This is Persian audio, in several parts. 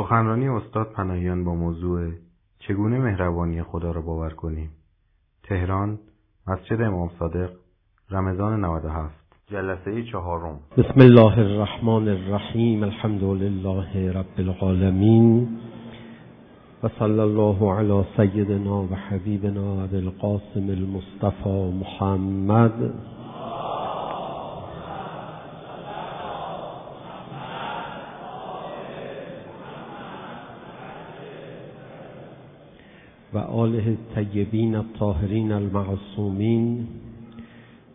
سخنرانی استاد پناهیان با موضوع چگونه مهربانی خدا را باور کنیم. تهران، مسجد امام صادق، رمضان 97، جلسه 4. بسم الله الرحمن الرحیم. الحمد لله رب العالمین و صلی الله علی سیدنا و حبیبنا عبد القاسم المصطفى محمد. و آله الطیبین الطاهرین المعصومین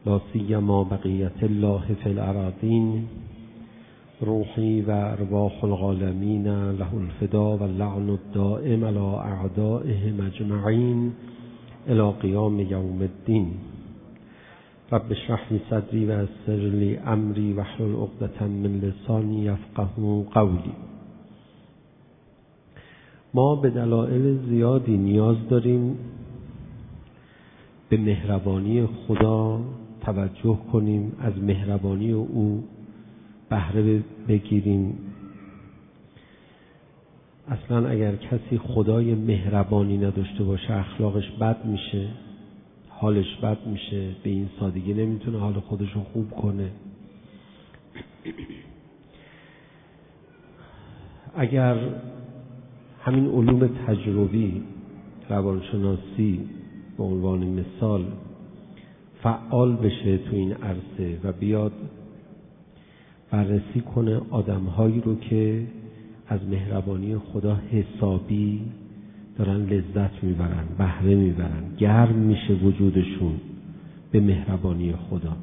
لا سیما بقیة الله فی الأراضین روحی و ارواح العالمین له الفدا و اللعن الدائم علی اعدائهم اجمعین الی قیام یوم الدین. رب اشرح لی صدری و یسر لی امری واحلل عقدة من لسانی یفقهوا قولی. ما به دلایل زیادی نیاز داریم به مهربانی خدا توجه کنیم، از مهربانی او بهره بگیریم. اصلا اگر کسی خدای مهربانی نداشته باشه اخلاقش بد میشه، حالش بد میشه، به این سادگی نمیتونه حال خودش رو خوب کنه. اگر همین علوم تجربی، روانشناسی به عنوان مثال فعال بشه تو این عرصه و بیاد بررسی کنه آدم‌هایی رو که از مهربانی خدا حسابی دارن لذت میبرن، بهره میبرن، گرم میشه وجودشون به مهربانی خدا،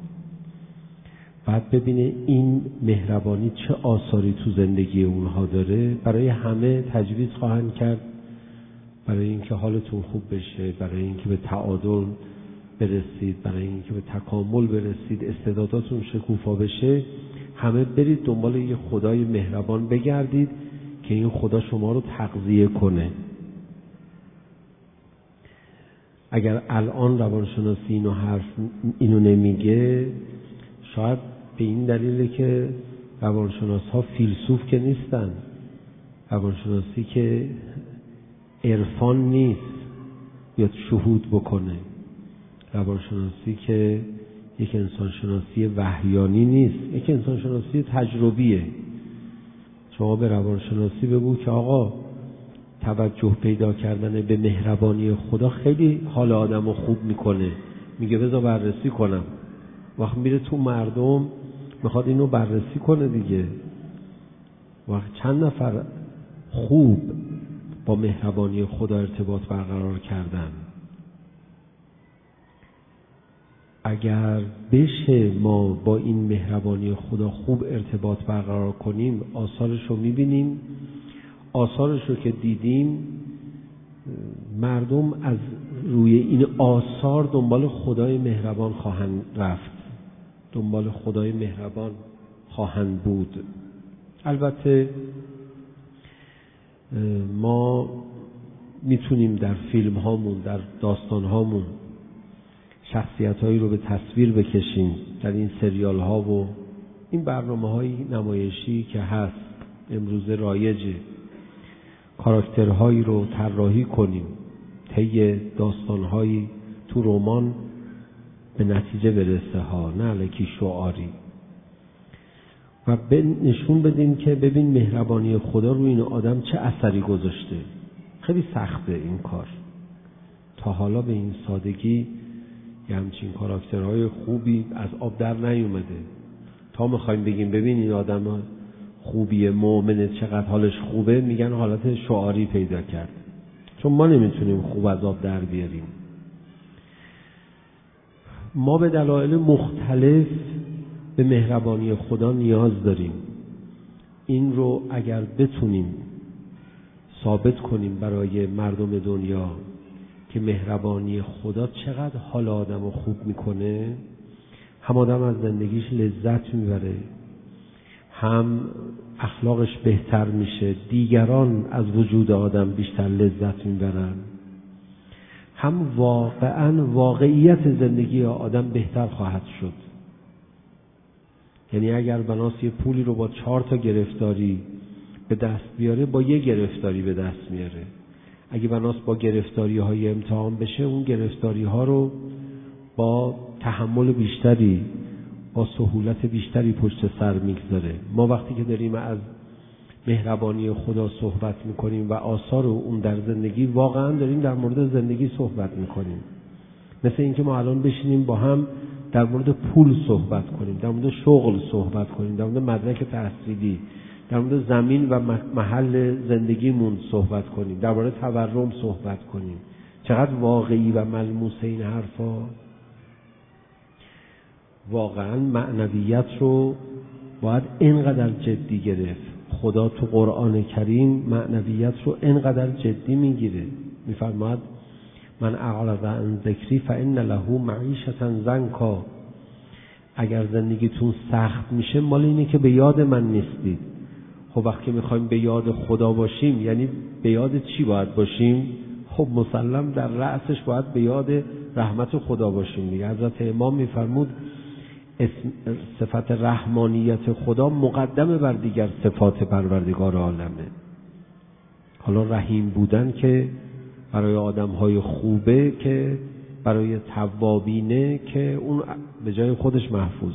بعد ببینه این مهربانی چه آثاری تو زندگی اونها داره. برای همه تجویز خواهند کرد، برای اینکه حالتون خوب بشه، برای اینکه به تعادل برسید، برای اینکه به تکامل برسید، استعداداتون شکوفا بشه، همه برید دنبال یه خدای مهربان بگردید که این خدا شما رو تغذیه کنه. اگر الان روانشناسی اینو نمیگه، شاید به این دلیله که روانشناس‌ها فیلسوف که نیستن، روانشناسی که عرفان نیست بیاد شهود بکنه، روانشناسی که یک انسانشناسی وحیانی نیست، یک انسانشناسی تجربیه. شما به روانشناسی بگو که آقا توجه پیدا کردن به مهربانی خدا خیلی حال آدمو خوب میکنه، میگه بذار بررسی کنم، وقت میره تو مردم میخواد اینو بررسی کنه دیگه. وقت چند نفر خوب با مهربانی خدا ارتباط برقرار کردن. اگر بشه ما با این مهربانی خدا خوب ارتباط برقرار کنیم، آثارش رو میبینیم. آثارش رو که دیدیم، مردم از روی این آثار دنبال خدای مهربان خواهند رفت، دنبال خدای مهربان خواهند بود. البته ما میتونیم در فیلم هامون، در داستان هامون شخصیت هایی رو به تصویر بکشیم، در این سریال ها و این برنامه های نمایشی که هست امروز رایجه، کاراکترهایی رو طراحی کنیم، طی داستان هایی تو رمان به نتیجه برسه ها، نه الکی شعاری، و نشون بدیم که ببین مهربانی خدا روی این آدم چه اثری گذاشته. خیلی سخته این کار، تا حالا به این سادگی یه همچین کاراکترهای خوبی از آب در نیومده. تا میخوایم بگیم ببین این آدم خوبیه، مؤمنه، چقدر حالش خوبه، میگن حالت شعاری پیدا کرد، چون ما نمیتونیم خوب از آب در بیاریم. ما به دلایل مختلف به مهربانی خدا نیاز داریم. این رو اگر بتونیم ثابت کنیم برای مردم دنیا که مهربانی خدا چقدر حال آدم رو خوب میکنه، هم آدم از زندگیش لذت میبره، هم اخلاقش بهتر میشه، دیگران از وجود آدم بیشتر لذت میبرن، هم واقعا واقعیت زندگی آدم بهتر خواهد شد. یعنی اگر بناس یه پولی رو با 4 تا گرفتاری به دست بیاره با یه گرفتاری به دست میاره. اگه بناس با گرفتاری های امتحان بشه، اون گرفتاری ها رو با تحمل بیشتری، با سهولت بیشتری پشت سر میگذاره. ما وقتی که داریم از مهربانی خدا صحبت میکنیم و آثار اون در زندگی، واقعا داریم در مورد زندگی صحبت میکنیم. مثل اینکه ما الان بشینیم با هم در مورد پول صحبت کنیم، در مورد شغل صحبت کنیم، در مورد مدرک تحصیلی، در مورد زمین و محل زندگیمون صحبت کنیم، در مورد تورم صحبت کنیم. چقدر واقعی و ملموس این حرفا. واقعا معنویت رو باید اینقدر جدی گرفت. خدا تو قرآن کریم معنویت رو اینقدر جدی میگیره. میفرماد من اعرض عن ذکری فان له معیشة ضنکا. اگر زندگیتون سخت میشه، مال اینه که به یاد من نیستید. خب وقتی میخوایم به یاد خدا باشیم، یعنی به یاد چی باید باشیم؟ خب مسلم در رأسش باید به یاد رحمت خدا باشیم دیگه. حضرت امام میفرمود صفت رحمانیت خدا مقدمه بر دیگر صفات پروردگار عالمه. حالا رحیم بودن که برای آدم‌های خوبه، که برای توابینه، که اون به جای خودش محفوظ.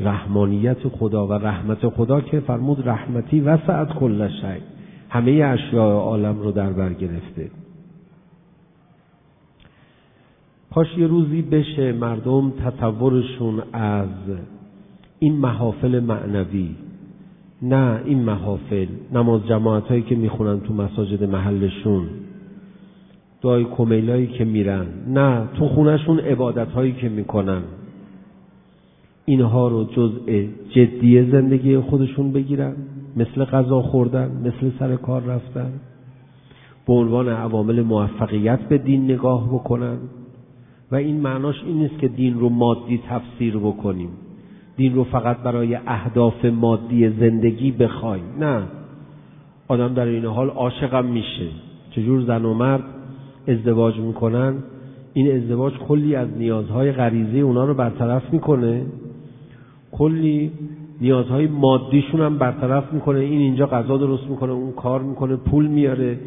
رحمانیت خدا و رحمت خدا که فرمود رحمتی وسعت کل شیء، همه اشیاء عالم رو در بر گرفته. کاش یه روزی بشه مردم تصورشون از این محافل معنوی، نه این محافل نماز جماعت هایی که میخونن تو مساجد محلشون، دعای کمیلایی که میرن، نه تو خونهشون عبادت هایی که میکنن، اینها رو جزء جدی زندگی خودشون بگیرن، مثل غذا خوردن، مثل سر کار رفتن، به عنوان عوامل موفقیت به دین نگاه بکنن. و این معناش این نیست که دین رو مادی تفسیر بکنیم، دین رو فقط برای اهداف مادی زندگی بخوایم. نه، آدم در این حال عاشقم میشه. چجور زن و مرد ازدواج میکنن، این ازدواج کلی از نیازهای غریزی اونا رو برطرف میکنه، کلی نیازهای مادیشون هم برطرف میکنه. این اینجا غذا درست میکنه، اون کار میکنه، پول میاره،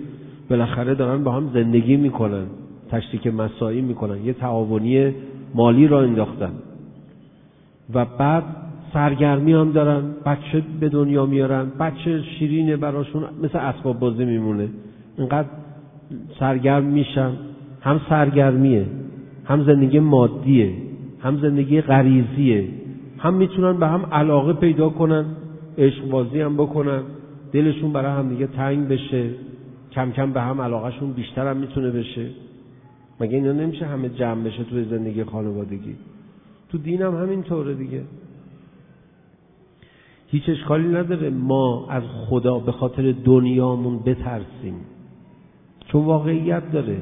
بالاخره دارن با هم زندگی میکنن، تشریک مساعی میکنن، یه تعاونی مالی را انداختن و بعد سرگرمی هم دارن، بچه به دنیا میارن، بچه شیرینه براشون، مثل اسباب بازی میمونه، اینقدر سرگرم میشن. هم سرگرمیه، هم زندگی مادیه، هم زندگی غریزیه، هم میتونن به هم علاقه پیدا کنن، عشق بازی هم بکنن، دلشون برای هم دیگه تنگ بشه، کم کم به هم علاقهشون بیشتر هم میتونه بشه. مگه اینا نمیشه همه جمع بشه توی زندگی خانوادگی؟ تو دین هم همینطوره دیگه. هیچ اشکالی نداره ما از خدا به خاطر دنیامون بترسیم، چون واقعیت داره.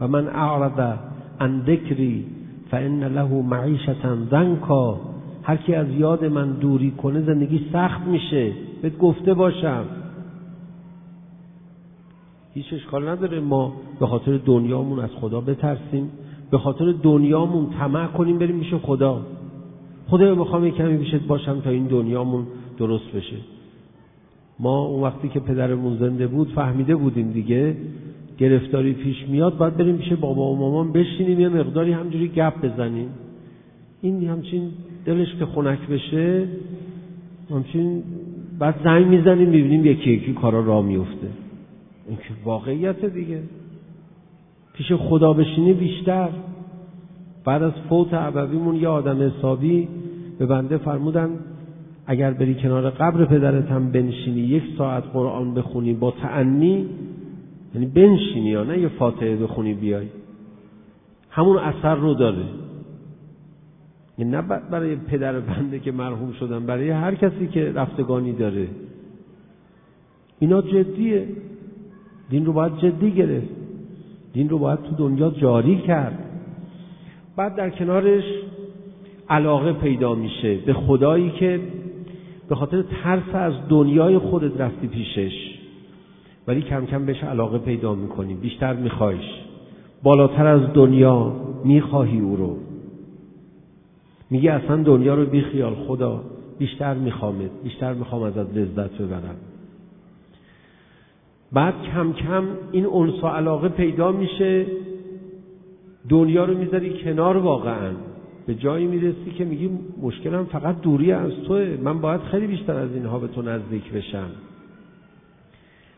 و من اعرض عن ذکری فان له معیشة ضنکا. هر کی از یاد من دوری کنه زندگی سخت میشه. بهت گفته باشم هیچ اشکال نداره ما به خاطر دنیامون از خدا بترسیم، به خاطر دنیامون طمع کنیم بریم میشه خدا. خدایا میخوام یه کمی بیشتر باشم تا این دنیامون درست بشه. ما اون وقتی که پدرمون زنده بود فهمیده بودیم دیگه گرفتاری پیش میاد، باید بریم میشه بابا و مامان بشینیم یه مقداری همجوری گپ بزنیم. این همچین دلش که خنک بشه، همچین بعد زنگ میزنیم میبینیم یکی یکی کارا راه میفته. این که واقعیت دیگه. پیش خدا بشینی بیشتر. بعد از فوت ابویمون یه آدم حسابی به بنده فرمودن اگر بری کنار قبر پدرت هم بنشینی، یک ساعت قرآن بخونی با تأنی، یعنی بنشینی یا نه یه فاتحه بخونی بیای، همون اثر رو داره. یعنی نه برای پدر بنده که مرحوم شدن، برای هر کسی که رفتگانی داره. اینا جدیه. دین رو باید جدی گرفت، دین رو باید تو دنیا جاری کرد. بعد در کنارش علاقه پیدا میشه به خدایی که به خاطر ترس از دنیای خودت رفتی پیشش، ولی کم کم بهش علاقه پیدا میکنی، بیشتر میخوایش، بالاتر از دنیا میخواهی او رو، میگی اصلا دنیا رو بیخیال خدا، بیشتر میخوامت، بیشتر میخوام ازت لذت ببرم. بعد کم کم این انس و علاقه پیدا میشه، دنیا رو میذاری کنار، واقعا به جایی میرسی که میگی مشکلم فقط دوری از توه، من باید خیلی بیشتر از اینها به تو نزدیک بشم.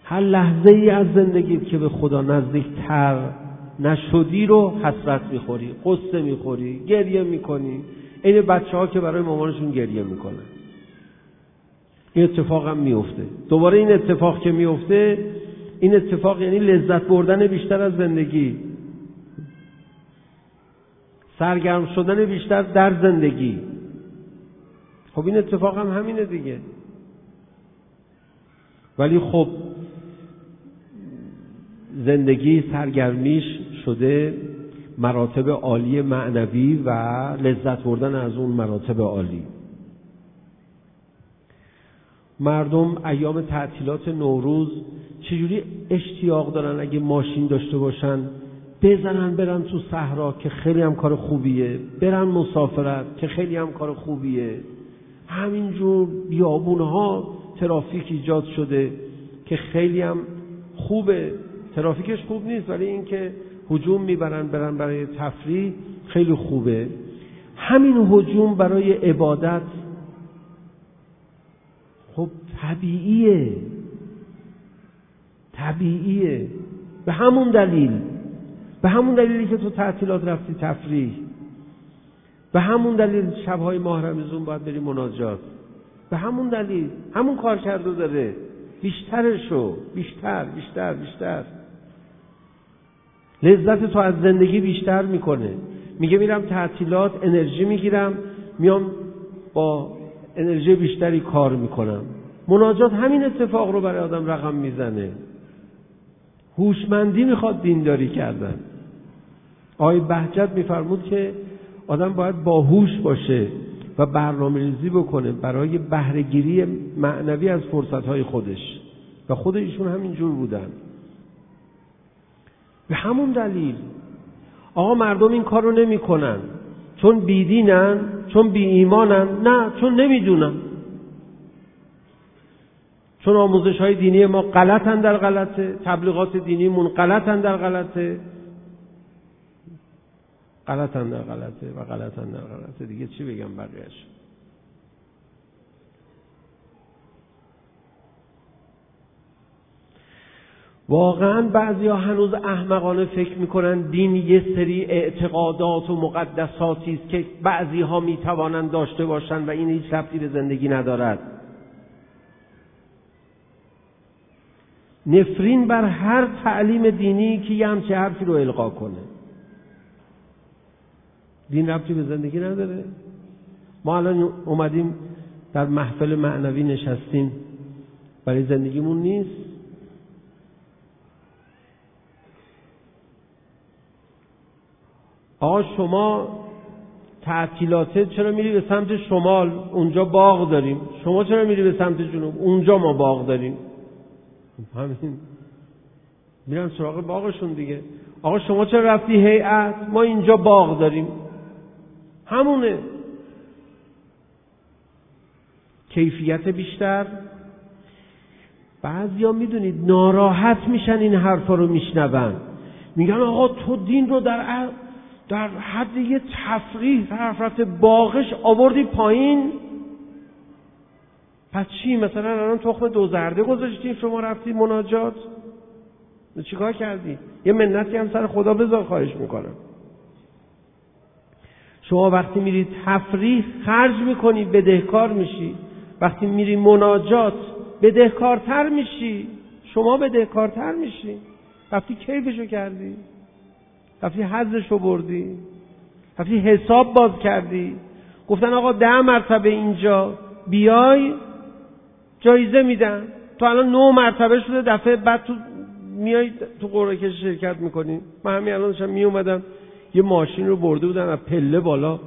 هر لحظه ای از زندگیت که به خدا نزدیکتر نشدی رو حسرت میخوری، قصه میخوری، گریه میکنی، این بچه ها که برای مامانشون گریه میکنن. این اتفاق هم میفته. دوباره این اتفاق که میفته، این اتفاق یعنی لذت بردن بیشتر از زندگی، سرگرم شدن بیشتر در زندگی. خب این اتفاق هم همینه دیگه. ولی خب زندگی سرگرمیش شده مراتب عالی معنوی و لذت بردن از اون مراتب عالی. مردم ایام تعطیلات نوروز چجوری اشتیاق دارن اگه ماشین داشته باشن بزنن برن تو صحرا که خیلی هم کار خوبیه، برن مسافرت که خیلی هم کار خوبیه، همینجور بیابونها ترافیک ایجاد شده که خیلی هم خوبه، ترافیکش خوب نیست ولی این که هجوم میبرن برن برای تفریح خیلی خوبه. همین هجوم برای عبادت خب طبیعیه. به همون دلیلی که تو تعطیلات رفتی تفریح، به همون دلیل شبهای ماه رمضان باید بری مناجات، به همون دلیل همون کار کرده داره، بیشترشو بیشتر لذت تو از زندگی بیشتر میکنه. میگه میرم تعطیلات انرژی میگیرم، میام با انرژی بیشتری کار میکنم. مناجات همین اتفاق رو برای آدم رقم میزنه. هوشمندی میخواد دینداری کردن. آقای بهجت میفرمود که آدم باید باهوش باشه و برنامه‌ریزی بکنه برای بهره‌گیری معنوی از فرصت‌های خودش، و خود ایشون همینجور بودن. به همون دلیل آقا مردم این کارو نمی‌کنن چون بیدینن، چون بی ایمانن، نه چون نمیدونن، چون آموزش‌های دینی ما غلطن در غلطه، تبلیغات دینی مون غلطن در غلطه. دیگه چی بگم بقیه‌اش؟ واقعا بعضیا هنوز احمقانه فکر میکنن دین یه سری اعتقادات و مقدساتی است که بعضی‌ها میتوانند داشته باشند و این هیچ ربطی به زندگی ندارد. نفرین بر هر تعلیم دینی که یه همچه حرفی رو القا کنه. دین ربطی به زندگی نداره. ما الان اومدیم در محفل معنوی نشستیم، برای زندگیمون نیست. آقا شما تعطیلاته چرا میری به سمت شمال؟ اونجا باغ داریم. شما چرا میری به سمت جنوب؟ اونجا ما باغ داریم. همین میرن سراغ باغشون دیگه. آقا شما چرا رفتی هیئت؟ ما اینجا باغ داریم. همونه، کیفیت بیشتر. بعضیا میدونید ناراحت میشن این حرفا رو میشنون، میگن آقا تو دین رو در حد یه تفریح، طرف رفته باغش آوردی پایین، پس چی؟ مثلا الان تخم دوزرده گذاشتی، شما رفتی مناجات چیکار کردی؟ یه منتی هم سر خدا بذار، خواهش میکنم. شما وقتی میری تفریح خرج میکنی بدهکار میشی، وقتی میری مناجات بدهکارتر میشی، شما بدهکارتر میشی، رفتی کیفشو کردی، رفتی حظشو بردی، رفتی حساب باز کردی، گفتن آقا 10 مرتبه اینجا بیای جایزه میدن، تو الان 9 مرتبه شده، دفعه بعد تو میای تو قرعه کشی شرکت میکنی. من همین الان داشتم میومدم یه ماشین رو برده بودن از پله بالا،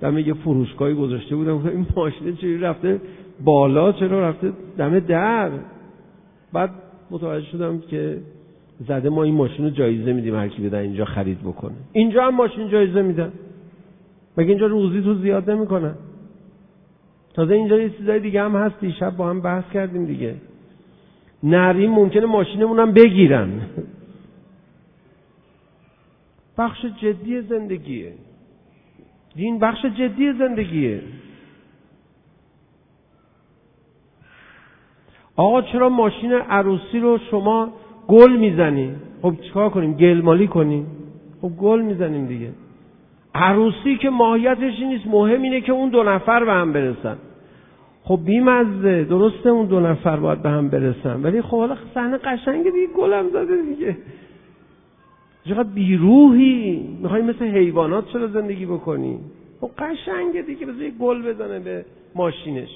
دم یه فروشگاهی گذاشته بودم، این ماشین چجوری رفته بالا، چرا رفته دم در؟ بعد متوجه شدم که زده ما این ماشین رو جایزه میدیم، هر کی بده اینجا خرید بکنه. اینجا هم ماشین جایزه میدن، مگه اینجا روزی تو زیاد نمیکنن؟ تازه اینجا یه چیزای دیگه هم هست، دیشب با هم بحث کردیم دیگه. نرویم ممکنه ماشینمون هم بگیرن. بخش جدی زندگیه. دین بخش جدی زندگیه. آقا چرا ماشین عروسی رو شما گل میزنی؟ خب چیکار کنیم؟ گل مالی کنیم؟ خب گل میزنیم دیگه. عروسی که ماهیتش نیست، مهم اینه که اون دو نفر به هم برسن. خب بیمزه، درسته اون دو نفر باید به هم برسن، ولی خب حالا صحنه قشنگه دیگه، گلم زده دیگه. چقدر بیروحی، میخوای مثل حیوانات چرا زندگی بکنی؟ خب قشنگه دیگه، بذار یه گل بزنه به ماشینش.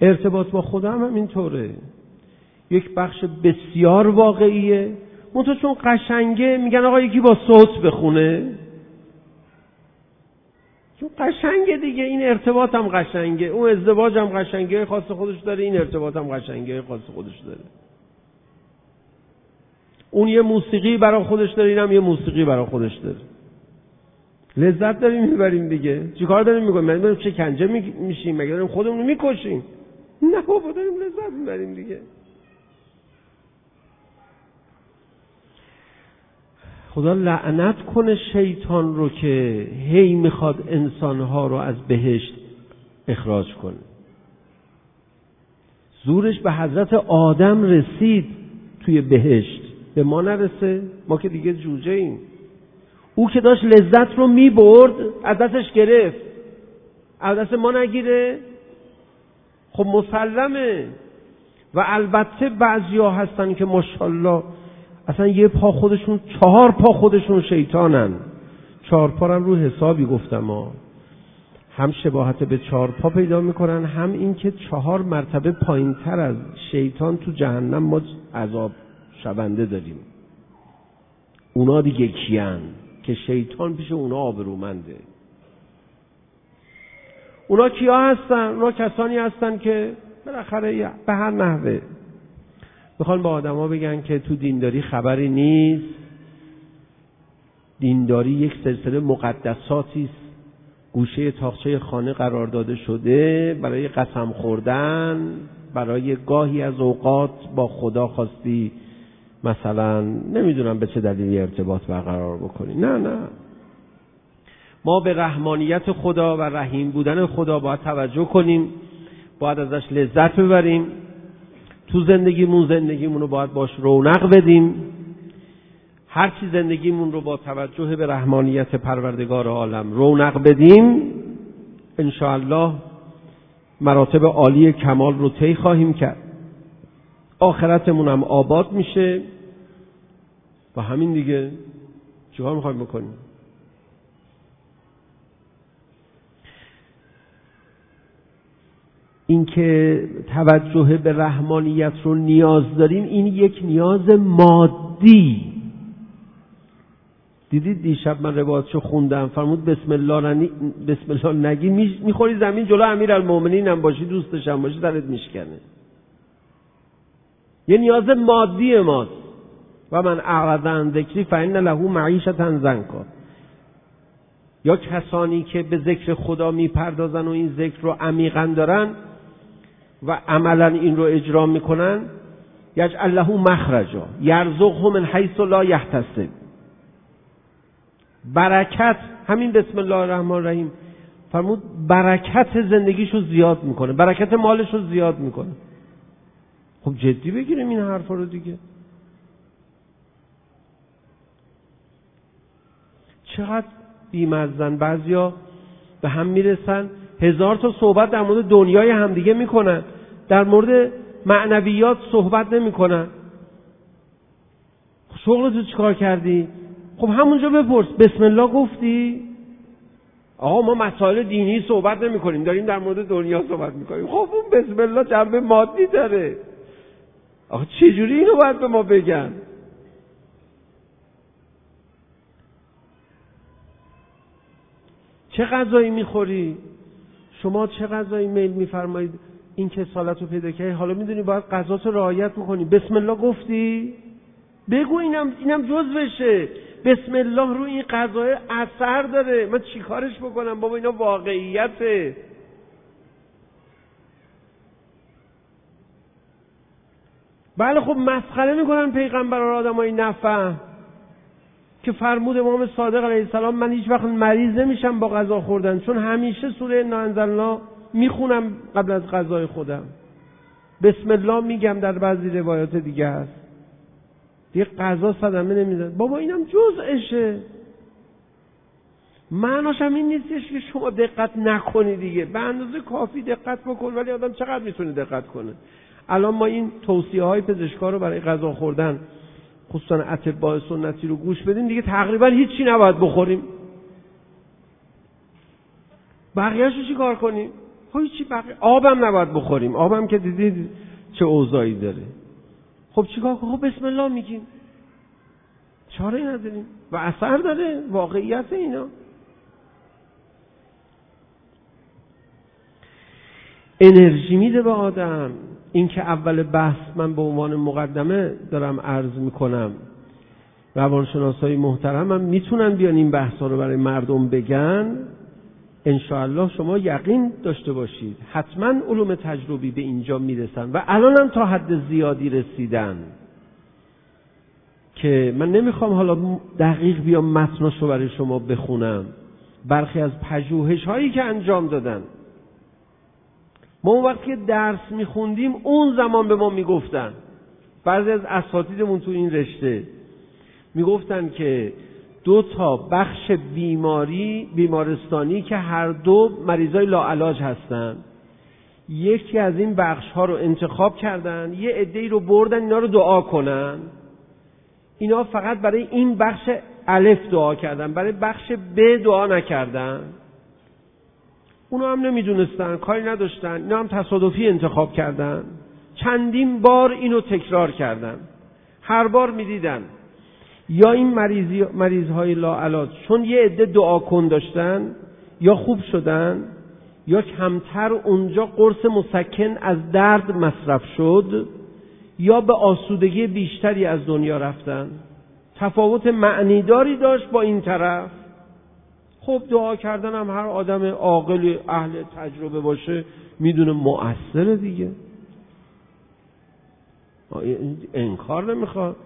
ارتباط با خودم هم اینطوره، یک بخش بسیار واقعیه. منتها چون قشنگه میگن آقا یکی با صوت بخونه، چون قشنگه دیگه. این ارتباط هم قشنگه، اون ازدواج هم قشنگه خاص خودش داره، این ارتباط هم قشنگه خاص خودش داره. اون یه موسیقی برای خودش داره، اینم یه موسیقی برای خودش داره. لذت داریم میبریم دیگه. چیکار داریم میکنیم؟ مگه داریم شکنجه میشیم؟ مگه داریم خودمون رو میکشیم؟ نه بابا، داریم لذت میبریم دیگه. خدا لعنت کنه شیطان رو که هی میخواد انسانها رو از بهشت اخراج کنه. زورش به حضرت آدم رسید توی بهشت، به ما نرسه؟ ما که دیگه جوجه ایم. او که داشت لذت رو میبرد از دستش گرفت، از دست ما نگیره؟ خب مسلمه. و البته بعضیا هستن که ماشاءالله اصلا یه پا خودشون، چهار پا خودشون شیطانن. چهار پا رو حسابی گفتم ما، هم شباهت به چهار پا پیدا میکنن، هم این که چهار مرتبه پایینتر از شیطان تو جهنم ما عذاب شونده داریم. اونا دیگه کیان که شیطان پیش اونا آبرومنده؟ اونا کیا هستن؟ اونا کسانی هستن که بالاخره به هر نحوه میخوان با آدم ها بگن که تو دینداری خبری نیست، دینداری یک سلسله مقدساتیست، گوشه تاقچه خانه قرار داده شده برای قسم خوردن، برای گاهی از اوقات با خدا خواستی مثلا نمیدونم به چه دلیلی ارتباط برقرار بکنی. نه نه، ما به رحمانیت خدا و رحیم بودن خدا باید توجه کنیم، باید ازش لذت ببریم تو زندگیمون، زندگیمون رو باید باش رونق بدیم. هرچی زندگیمون رو با توجه به رحمانیت پروردگار عالم رونق بدیم، انشاءالله مراتب عالی کمال رو طی خواهیم کرد، آخرتمون هم آباد میشه. و همین دیگه، چیکار میخوایم بکنیم؟ این که توجه به رحمانیت رو نیاز داریم، این یک نیاز مادی. دیدید دیشب من روایتشو خوندم، فرمود بسم الله نگی میخوری زمین، جلو امیر المومنین هم باشی، دوستش هم باشی، درت میشکنه. یه نیاز مادی ماست. و من اعرض عن ذکری فإن له معیشة ضنکا. یا کسانی که به ذکر خدا میپردازن و این ذکر رو عمیقاً دارن و عملاً این رو اجرا میکنن، یجعل له مخرجا یرزقهم من حیث لا یحتسب. برکت، همین بسم الله الرحمن الرحیم فرمود برکت زندگیشو زیاد میکنه، برکت مالشو زیاد میکنه. خب جدی بگیریم این حرفا رو دیگه. چقدر بیمزن بعضیا به هم میرسن، هزار تا صحبت در مورد دنیای همدیگه میکنن، در مورد معنویات صحبت نمیکنن. شغل تو چیکار کردی؟ خب همونجا بپرس، بسم الله گفتی؟ آقا ما مسائل دینی صحبت نمیکنیم، داریم در مورد دنیا صحبت میکنیم. خب اون بسم الله جنبه مادی داره. آقا چجوری اینو باید به ما بگن؟ چه غذایی میخوری؟ شما چه غذایی میل میفرمایید؟ این که سالت رو پیدا کردی، حالا میدونی باید غذات رو رعایت میکنی. بسم الله گفتی؟ بگو اینم جزوشه. بسم الله رو این غذای اثر داره، من چیکارش بکنم بابا؟ اینا واقعیته. بله خب مسخره میکنن پیغمبر و آدمای نفهم که فرمود امام صادق علیه السلام من هیچ وقت مریض نمیشم با غذا خوردن، چون همیشه سوره انا انزلنا میخونم قبل از غذای خودم، بسم الله میگم، در بعضی روایات دیگه هست، دیگه غذا صدمه نمیزد. بابا اینم جزءشه، معناش هم این نیستش که شما دقت نکنی دیگه، به اندازه کافی دقت بکن، ولی آدم چقدر میتونه دقت کنه؟ الان ما این توصیه‌های پزشکا رو برای غذا خوردن خصوصا اطباء سنتی رو گوش بدیم، دیگه تقریبا هیچی نباید بخوریم. بقیه‌اشو چی کار کنیم؟ هیچی بقیه. آبم نباید بخوریم، آبم که دیدید چه اوضاعی داره. خب چیکار کنیم؟ خب بسم الله میگیم. چاره نداریم و اثر داره، واقعیت اینا. انرژی میده به آدم. این که اول بحث من به عنوان مقدمه دارم عرض میکنم، روانشناسای محترمم میتونن بیان این بحثا رو برای مردم بگن، انشاءالله شما یقین داشته باشید حتما علوم تجربی به اینجا میرسن و الان هم تا حد زیادی رسیدن که من نمیخوام حالا دقیق بیام متناش رو برای شما بخونم، برخی از پژوهش هایی که انجام دادن. ما اون وقت که درس میخوندیم اون زمان به ما میگفتن، بعضی از اساتیدمون تو این رشته میگفتن که 2 تا بخش بیمارستانی که هر دو مریضای لاعلاج هستن، یکی از این بخش ها رو انتخاب کردن، یه عده‌ای رو بردن اینا رو دعا کنن، اینا فقط برای این بخش الف دعا کردن، برای بخش ب دعا نکردن. اونا هم نمیدونستن، کاری نداشتن، اینا هم تصادفی انتخاب کردن. چندین بار اینو تکرار کردن، هر بار میدیدن یا این مریضهای لاعلاج چون یه عده دعا کن داشتن یا خوب شدن یا کمتر اونجا قرص مسکن از درد مصرف شد یا به آسودگی بیشتری از دنیا رفتن. تفاوت معنیداری داشت با این طرف. خب دعا کردن هم هر آدم عاقل اهل تجربه باشه میدونه مؤثره دیگه، انکار نمیخواد،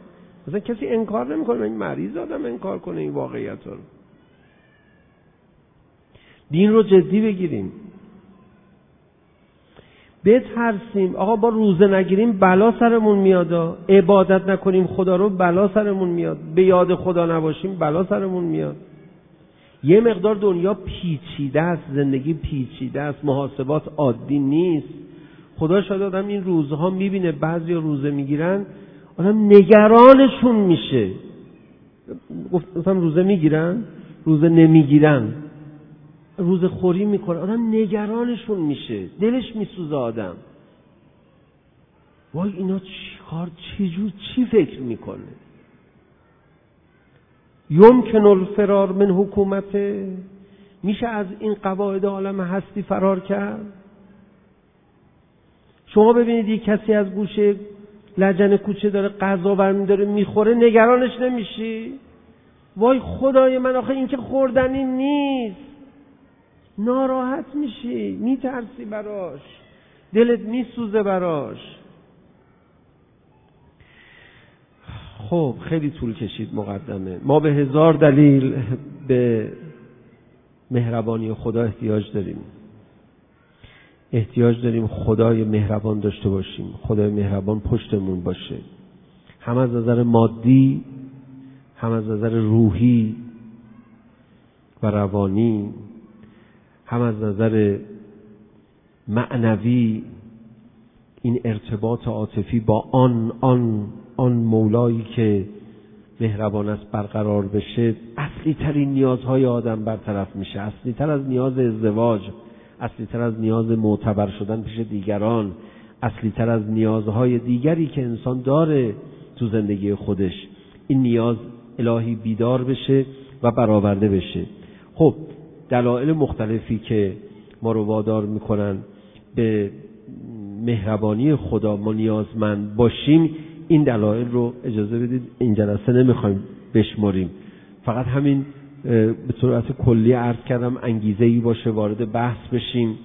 مثلا کسی انکار نمیکنه، این مریض آدم انکار کنه این واقعیت رو. دین رو جدی بگیریم، بترسیم. آقا با روزه نگیریم بلا سرمون میاد، عبادت نکنیم خدا رو بلا سرمون میاد، به یاد خدا نباشیم بلا سرمون میاد. یه مقدار دنیا پیچیده است، زندگی پیچیده است، محاسبات عادی نیست. خدا شاید آدم این روزها میبینه بعضی روزه میگیرن، آدم نگرانشون میشه. گفتم روزه میگیرن، روزه نمیگیرن، روزه خوری میکنن، آدم نگرانشون میشه، دلش میسوزه آدم. وای اینا چی فکر میکنه؟ یمکن الفرار من حکومته، میشه از این قواعد عالم هستی فرار کرد؟ شما ببینید یک کسی از گوشه لجن کوچه داره غذا برمی‌داره میخوره، نگرانش نمیشی؟ وای خدای من آخه این که خوردنی نیست، ناراحت میشی، میترسی براش، دلت میسوزه براش. خب خیلی طول کشید مقدمه. ما به 1000 دلیل به مهربانی خدا احتیاج داریم. احتیاج داریم خدای مهربان داشته باشیم، خدای مهربان پشتمون باشه، هم از نظر مادی هم از نظر روحی و روانی، هم از نظر معنوی. این ارتباط عاطفی با آن مولایی که مهربان است برقرار بشه، اصلی ترین نیازهای آدم برطرف میشه، اصلی تر از نیاز ازدواج، اصلی تر از نیاز معتبر شدن پیش دیگران، اصلی تر از نیازهای دیگری که انسان داره تو زندگی خودش. این نیاز الهی بیدار بشه و برآورده بشه. خب دلایل مختلفی که ما رو وادار میکنن به مهربانی خدا ما نیازمند باشیم، این دلایل رو اجازه بدید این جلسه نمیخوایم بشماریم، فقط همین به صورت کلی عرض کردم، انگیزه‌ای باشه وارد بحث بشیم.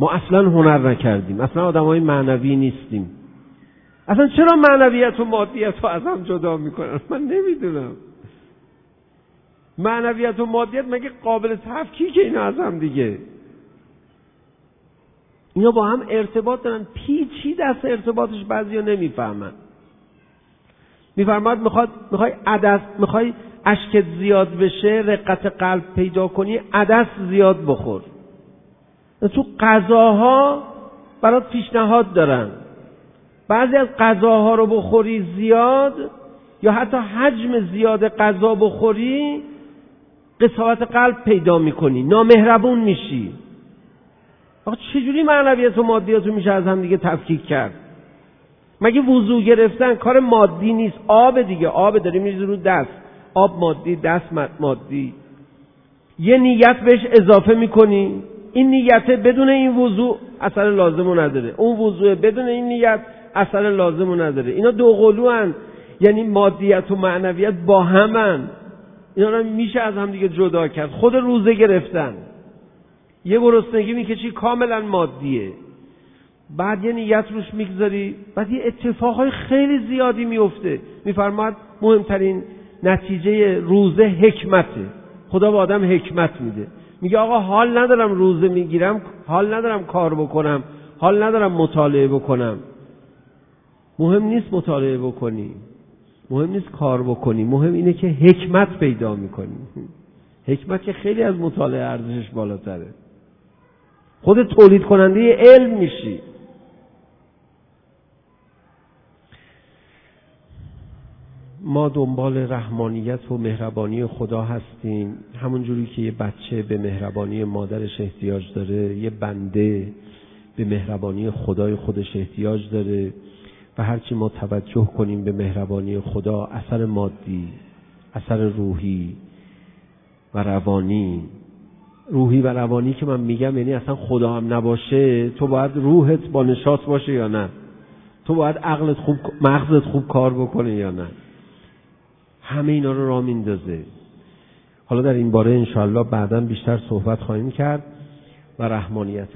ما اصلا هنر نکردیم، اصلا آدمای معنوی نیستیم، اصلا چرا معنویت و مادیت رو از هم جدا میکنن؟ من نمیدونم. معنویت و مادیت مگه قابل تفکیک اینا از هم دیگه؟ اینا با هم ارتباط دارن، پیچیده است ارتباطش، بعضیا نمیفهمن. میفرماد میخوای عدس، میخوای اشکت زیاد بشه، رقت قلب پیدا کنی، عدس زیاد بخور. تو غذاها برات پیشنهاد دارن، بعضی از غذاها رو بخوری زیاد یا حتی حجم زیاد غذا بخوری قساوت قلب پیدا میکنی، نامهربون میشی. آقا چجوری معنویت و مادیات رو میشه از هم دیگه تفکیک کرد؟ مگه وضو گرفتن کار مادی نیست؟ آب دیگه، آب داری میریزی رو دست، آب مادی، دست مادی. یه نیت بهش اضافه میکنی، این نیته بدون این وضو اصلا لازمو نداره، اون وضو بدون این نیت اصلا لازمو نداره. اینا دوقلوان، یعنی مادیت و معنویت با همن، اینا رو میشه از هم دیگه جدا کرد. خود روزه گرفتن یه گرسنگی میکشی کاملا مادیه، بعد یه نیت روش میگذاری، بعد یه اتفاقهای خیلی زیادی میفته. میفرماد مهمترین نتیجه روزه حکمته. خدا به آدم حکمت میده، میگه آقا حال ندارم روزه میگیرم، حال ندارم کار بکنم، حال ندارم مطالعه بکنم. مهم نیست مطالعه بکنی، مهم نیست کار بکنی، مهم اینه که حکمت پیدا میکنی. حکمت که خیلی از مطالعه ارزشش بالاتره، خود تولید کننده علم میشی. ما دنبال رحمانیت و مهربانی خدا هستیم، همونجوری که یه بچه به مهربانی مادرش احتیاج داره، یه بنده به مهربانی خدای خودش احتیاج داره. و هرچی ما توجه کنیم به مهربانی خدا، اثر مادی، اثر روحی و روانی، روحی و روانی که من میگم یعنی اصلا خدا هم نباشه، تو باید روحت با نشاط باشه یا نه، تو باید عقلت خوب، مغزت خوب کار بکنه یا نه، همه اینا رو راه میندازه. حالا در این باره انشاءالله بعداً بیشتر صحبت خواهیم کرد. و رحمانیت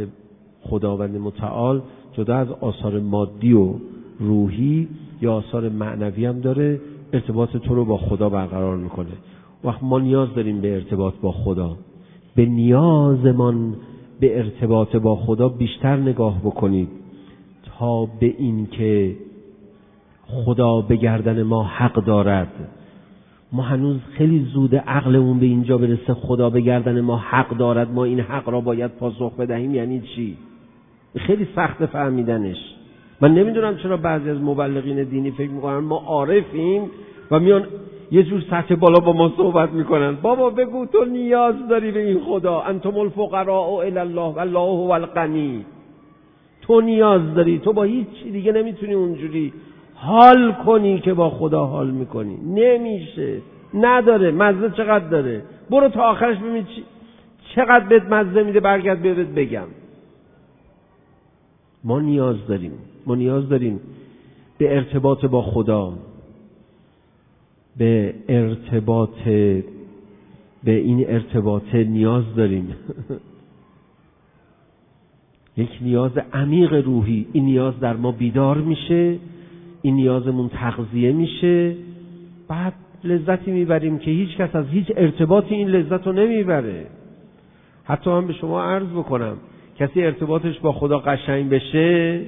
خداوند متعال جدا از آثار مادی و روحی یا آثار معنوی هم داره، ارتباط تو رو با خدا برقرار میکنه. وقت ما نیاز داریم به ارتباط با خدا، به نیازمان به ارتباط با خدا بیشتر نگاه بکنید تا به این که خدا به گردن ما حق دارد. ما هنوز خیلی زود عقلمون به اینجا برسه خدا به گردن ما حق دارد، ما این حق را باید پاسخ بدهیم. یعنی چی؟ خیلی سخت فهمیدنش. من نمیدونم چرا بعضی از مبلغین دینی فکر میکنن ما عارفیم و میان یه جور سطح بالا با ما صحبت میکنن. بابا بگو تو نیاز داری به این خدا، انتم الفقراء الی الله والله هو الغنی. تو نیاز داری، تو با هیچ چیز دیگه نمیتونی اونجوری حال کنی که با خدا حال میکنی، نمیشه، نداره، مزه چقدر داره، برو تا آخرش ببین چقدر بهت مزه میده، برگرد بهت بگم. ما نیاز داریم به ارتباط با خدا، به این ارتباط نیاز داریم. یک نیاز عمیق روحی، این نیاز در ما بیدار میشه، این نیازمون تغذیه میشه، بعد لذتی میبریم که هیچ کس از هیچ ارتباطی این لذت رو نمیبره. حتی هم به شما عرض بکنم، کسی ارتباطش با خدا قشنگ بشه،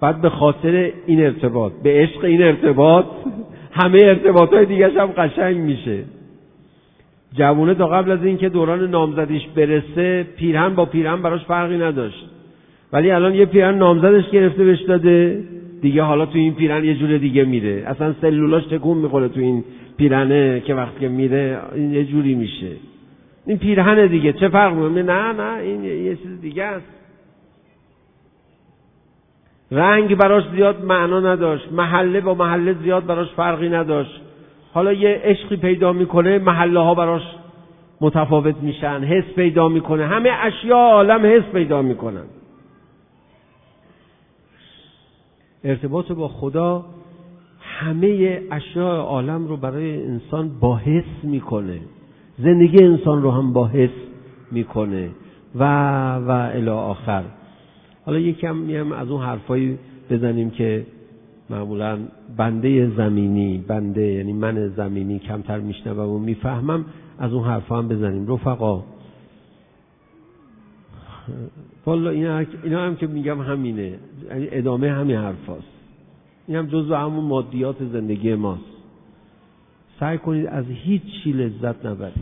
بعد به خاطر این ارتباط، به عشق این ارتباط، همه ارتباطهای دیگرش هم قشنگ میشه. جوونه تا قبل از این که دوران نامزدیش برسه، پیرهن با پیرهن براش فرقی نداشت، ولی الان یه پیرهن نامزدش گرفته بهش داده دیگه، حالا تو این پیرهن یه جور دیگه میره، اصلا سلولاش تکون میخوره تو این پیرهنه که وقتی که میره این یه جوری میشه، این پیرهنه دیگه، چه فرق میکنه؟ نه این یه چیز دیگه است. رنگ براش زیاد معنا نداشت، محله با محله زیاد براش فرقی نداشت، حالا یه عشقی پیدا میکنه، محله ها براش متفاوت میشن، حس پیدا میکنه، همه اشیاء عالم حس پیدا میکنن. ارتباط با خدا همه اشیاء عالم رو برای انسان با حس میکنه، زندگی انسان رو هم با حس میکنه و الی آخر. حالا یکم از اون حرفایی بزنیم که معمولا بنده زمینی، بنده یعنی من زمینی کمتر میشنوم و میفهمم، از اون حرفا هم بزنیم. رفقا والا اینا هم که میگم همینه، ادامه همین حرفاست، این هم جزء همون مادیات زندگی ماست. سعی کنید از هیچ چی لذت نبرید،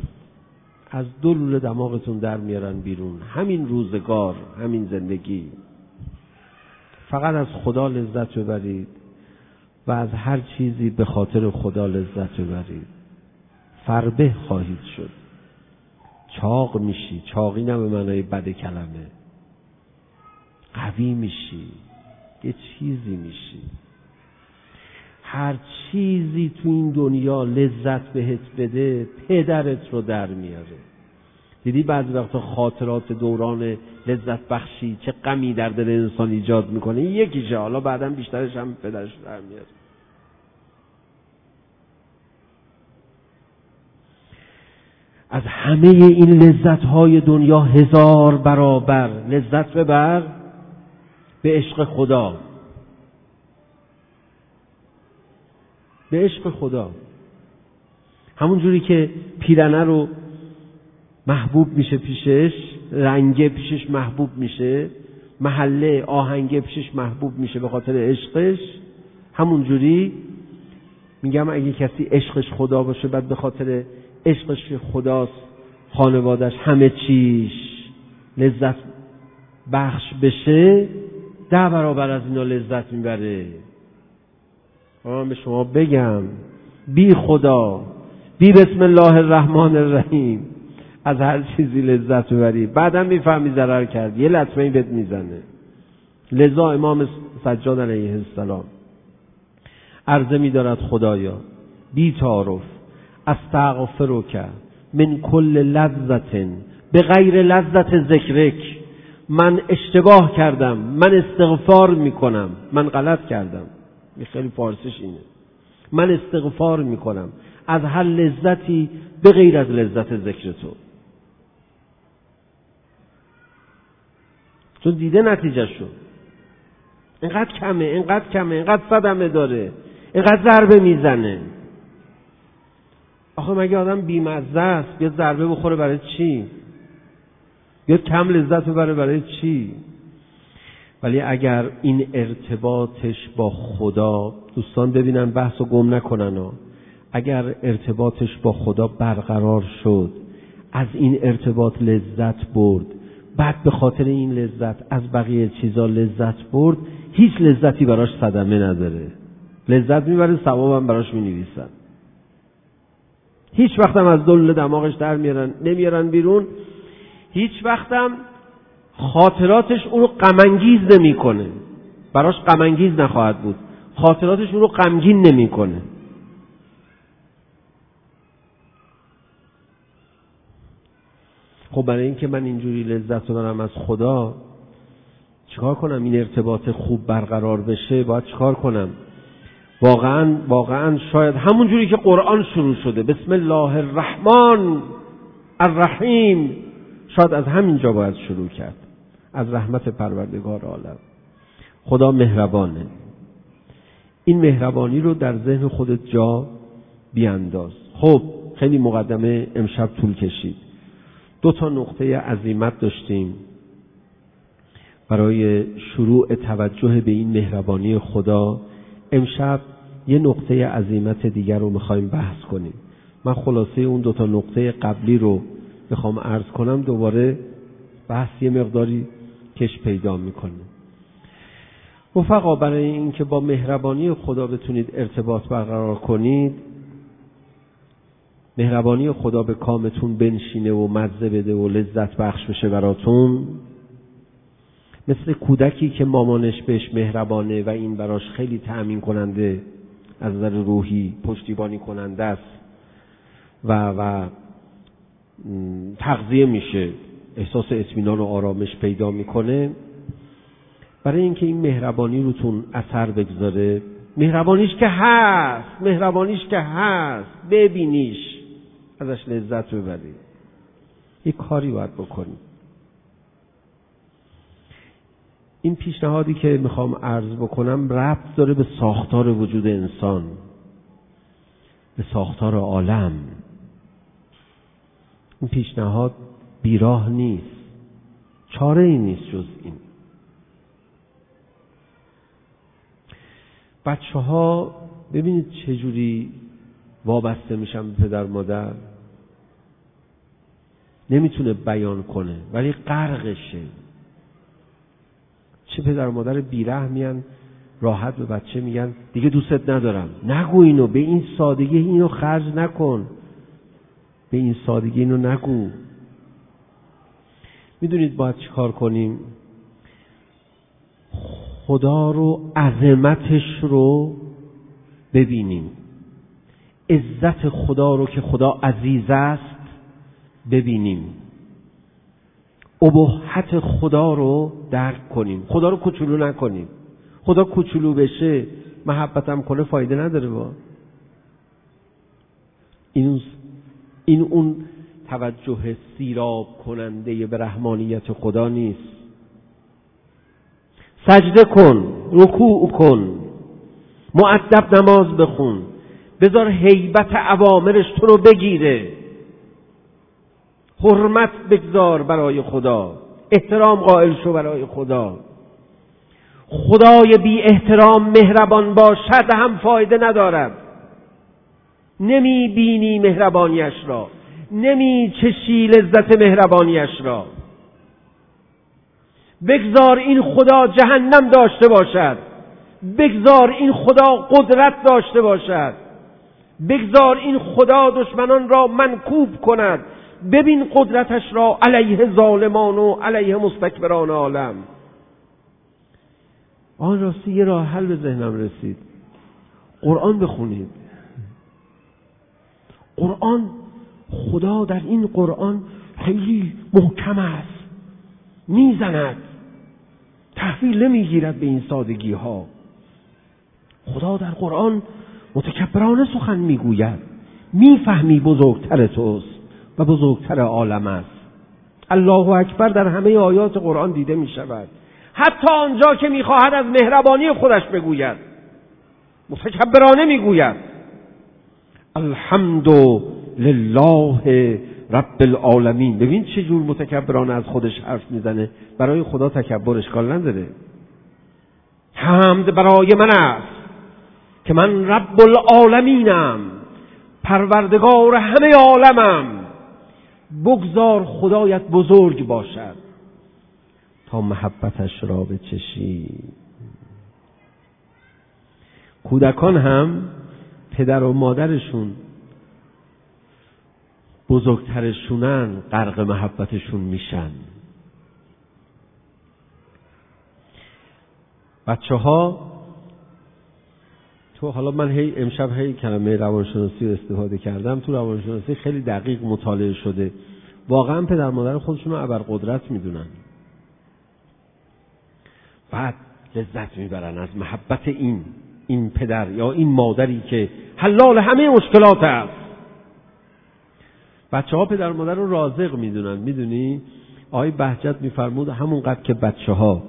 از دو لوله دماغتون در میارن بیرون. همین روزگار، همین زندگی، فقط از خدا لذت ببرید و از هر چیزی به خاطر خدا لذت ببرید. فربه خواهید شد، چاق میشی. چاقی نه به معنای بد کلمه، قوی میشی، یه چیزی میشی. هر چیزی تو این دنیا لذت بهت بده پدرت رو در میاره. دیدی بعضی وقتا خاطرات دوران لذت بخشی چه غمی در دل انسان ایجاد میکنه؟ یکیشه، حالا بعدا بیشترش هم پدرش در میاره. از همه این لذت‌های دنیا 1000 برابر لذت ببر به عشق خدا. به عشق خدا، همون جوری که پیرنه رو محبوب میشه پیشش، رنگه پیشش محبوب میشه، محله آهنگه پیشش محبوب میشه به خاطر عشقش. همون جوری میگم اگه کسی عشقش خدا باشه، بعد به خاطر عشقش که خداست خانوادش همه چیش لذت بخش بشه، 10 برابر از اینا لذت میبره. من به شما بگم بی خدا، بی بسم الله الرحمن الرحیم از هر چیزی لذت ببری، بعدم میفهمی ضرر کرد، یه لطمه بهت میزنه. لذا امام سجاد علیه السلام عرضه می‌دارد خدایا بی تعارف استغفرک من کل لذت به غیر لذت ذکرک، من اشتباه کردم، من استغفار میکنم، من غلط کردم. خیلی فارسیش اینه، من استغفار میکنم از هر لذتی به غیر از لذت ذکر تو. چون دیده نتیجه شد، اینقدر کمه، اینقدر صدمه داره، اینقدر ضربه میزنه. آخه مگه آدم بیمزه است؟ بیاد ضربه بخوره برای چی؟ بیاد کم لذت ببره برای چی؟ ولی اگر این ارتباطش با خدا، دوستان ببینن بحثو گم نکنن ها، اگر ارتباطش با خدا برقرار شد، از این ارتباط لذت برد، بعد به خاطر این لذت از بقیه چیزا لذت برد، هیچ لذتی براش صدمه نداره، لذت میبره، ثوابم براش مینویسن. هیچ وقتم از دل دماغش در نمیارن بیرون، هیچ وقتم خاطراتش اون رو غم‌انگیز نمی‌کنه، براش غم‌انگیز نخواهد بود، خاطراتش اون رو غمگین نمی‌کنه. خب برای اینکه من اینجوری لذت ببرم از خدا چیکار کنم؟ این ارتباط خوب برقرار بشه باید چیکار کنم؟ واقعاً شاید همون جوری که قرآن شروع شده بسم الله الرحمن الرحیم، شاید از همینجا باید شروع کرد، از رحمت پروردگار عالم. خدا مهربانه، این مهربانی رو در ذهن خودت جا بیانداز. خب خیلی مقدمه امشب طول کشید، 2 نقطه عزیمت داشتیم برای شروع توجه به این مهربانی خدا. امشب یه نقطه عزیمت دیگر رو میخوایم بحث کنیم. من خلاصه اون 2 نقطه قبلی رو میخوام عرض کنم، دوباره بحث یه مقداری کش پیدا میکنه. رفقا برای اینکه با مهربانی خدا بتونید ارتباط برقرار کنید، مهربانی خدا به کامتون بنشینه و مزه بده و لذت بخش بشه براتون، مثل کودکی که مامانش بهش مهربانه و این براش خیلی تأمین کننده از نظر روحی، پشتیبانی کننده است و تغذیه میشه، احساس اطمینان و آرامش پیدا میکنه. برای اینکه این مهربانی روتون اثر بگذاره، مهربانیش که هست ببینیش، ازش لذت ببرید. یک کاری باید بکنید، این پیشنهادی که میخوام عرض بکنم ربط داره به ساختار وجود انسان، به ساختار عالم. این پیشنهاد بیراه نیست، چاره ای نیست جز این. بچه ها ببینید چجوری وابسته میشن به پدر مادر، نمیتونه بیان کنه ولی غرقشه. چه پدر و مادر بی‌رحمین، راحت به بچه میگن دیگه دوستت ندارم، نگو اینو، به این سادگی اینو خرج نکن، به این سادگی اینو نگو. میدونید باید چی کار کنیم؟ خدا رو، عظمتش رو ببینیم، عزت خدا رو که خدا عزیز است ببینیم، ابهت خدا رو درک کنیم، خدا رو کوچولو نکنیم. خدا کوچولو بشه، محبتم کنه، فایده نداره. با این اون توجه سیراب کننده به رحمانیت خدا نیست. سجده کن، رکوع کن، مؤدب نماز بخون، بذار هیبت اوامرش تو رو بگیره، حرمت بگذار برای خدا، احترام قائل شو برای خدا. خدای بی احترام مهربان باشد هم فایده ندارد. نمی بینی مهربانیش را، نمی چشی لذت مهربانیش را. بگذار این خدا جهنم داشته باشد، بگذار این خدا قدرت داشته باشد، بگذار این خدا دشمنان را منکوب کند. ببین قدرتش را علیه ظالمان و علیه مستکبران عالم. آن راستی یه راه حل به ذهنم رسید. قرآن بخونید. قرآن، خدا در این قرآن خیلی محکم است، میزند، تحویل نمیگیرد به این سادگی ها. خدا در قرآن متکبرانه سخن میگوید، میفهمی بزرگتر توست و بزرگتر عالم است. الله اکبر در همه آیات قرآن دیده می شود، حتی آنجا که می خواهد از مهربانی خودش بگوید، متکبرانه می گوید الحمد لله رب العالمین. ببین چه جور متکبرانه از خودش حرف می زنه. برای خدا تکبر اشکال نداره. حمد برای من است که من رب العالمینم، پروردگار همه عالمم. بگذار خدایت بزرگ باشد تا محبتش را بچشی. کودکان هم پدر و مادرشون بزرگترشونن، غرق محبتشون میشن. بچه ها تو، حالا من امشب کلمه روانشناسی رو استفاده کردم. تو روانشناسی خیلی دقیق مطالعه شده. واقعا پدر مادر خودشون رو ابرقدرت میدونن، بعد لذت میبرن از محبت این پدر یا این مادری که حلال همه مشکلات است. بچه ها پدر مادر رو رازق میدونن. میدونی آقای بهجت میفرمود همونقدر که بچه ها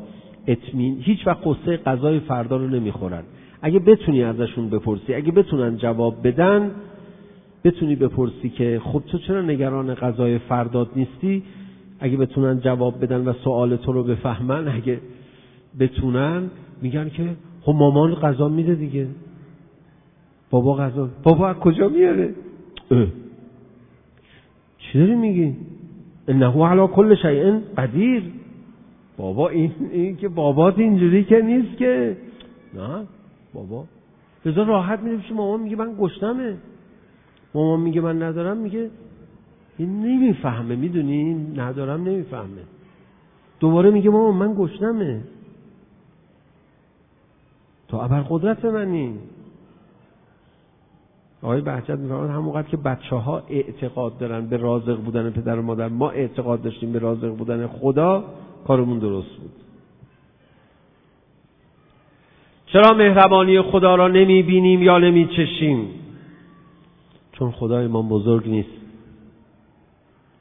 اطمینان، هیچ وقت قصه غذای فردا رو نمیخورن. اگه بتونی ازشون بپرسی، اگه بتونن جواب بدن، بتونی بپرسی که خب تو چرا نگران غذای فردات نیستی؟ اگه بتونن جواب بدن و سوال تو رو بفهمن، اگه بتونن، میگن که خب مامان غذا میده دیگه، بابا غذا، بابا از کجا میاره؟ چی داری میگی؟ انه علی کل شیء قدیر. بابا این که بابات اینجوری که نیست که، نه بابا بذار راحت میده پیش مامان، میگه من گشتمه، مامان میگه من ندارم، میگه این نمیفهمه. میدونی ندارم نمیفهمه، دوباره میگه مامان من گشتمه. تو ابرقدرت منی. آقای بهجت میفرماید همونقدر که بچه ها اعتقاد دارن به رازق بودن پدر و مادر، ما اعتقاد داشتیم به رازق بودن خدا، کارمون درست بود. چرا مهربانی خدا را نمی بینیم یا نمی چشیم؟ چون خدای ما بزرگ نیست.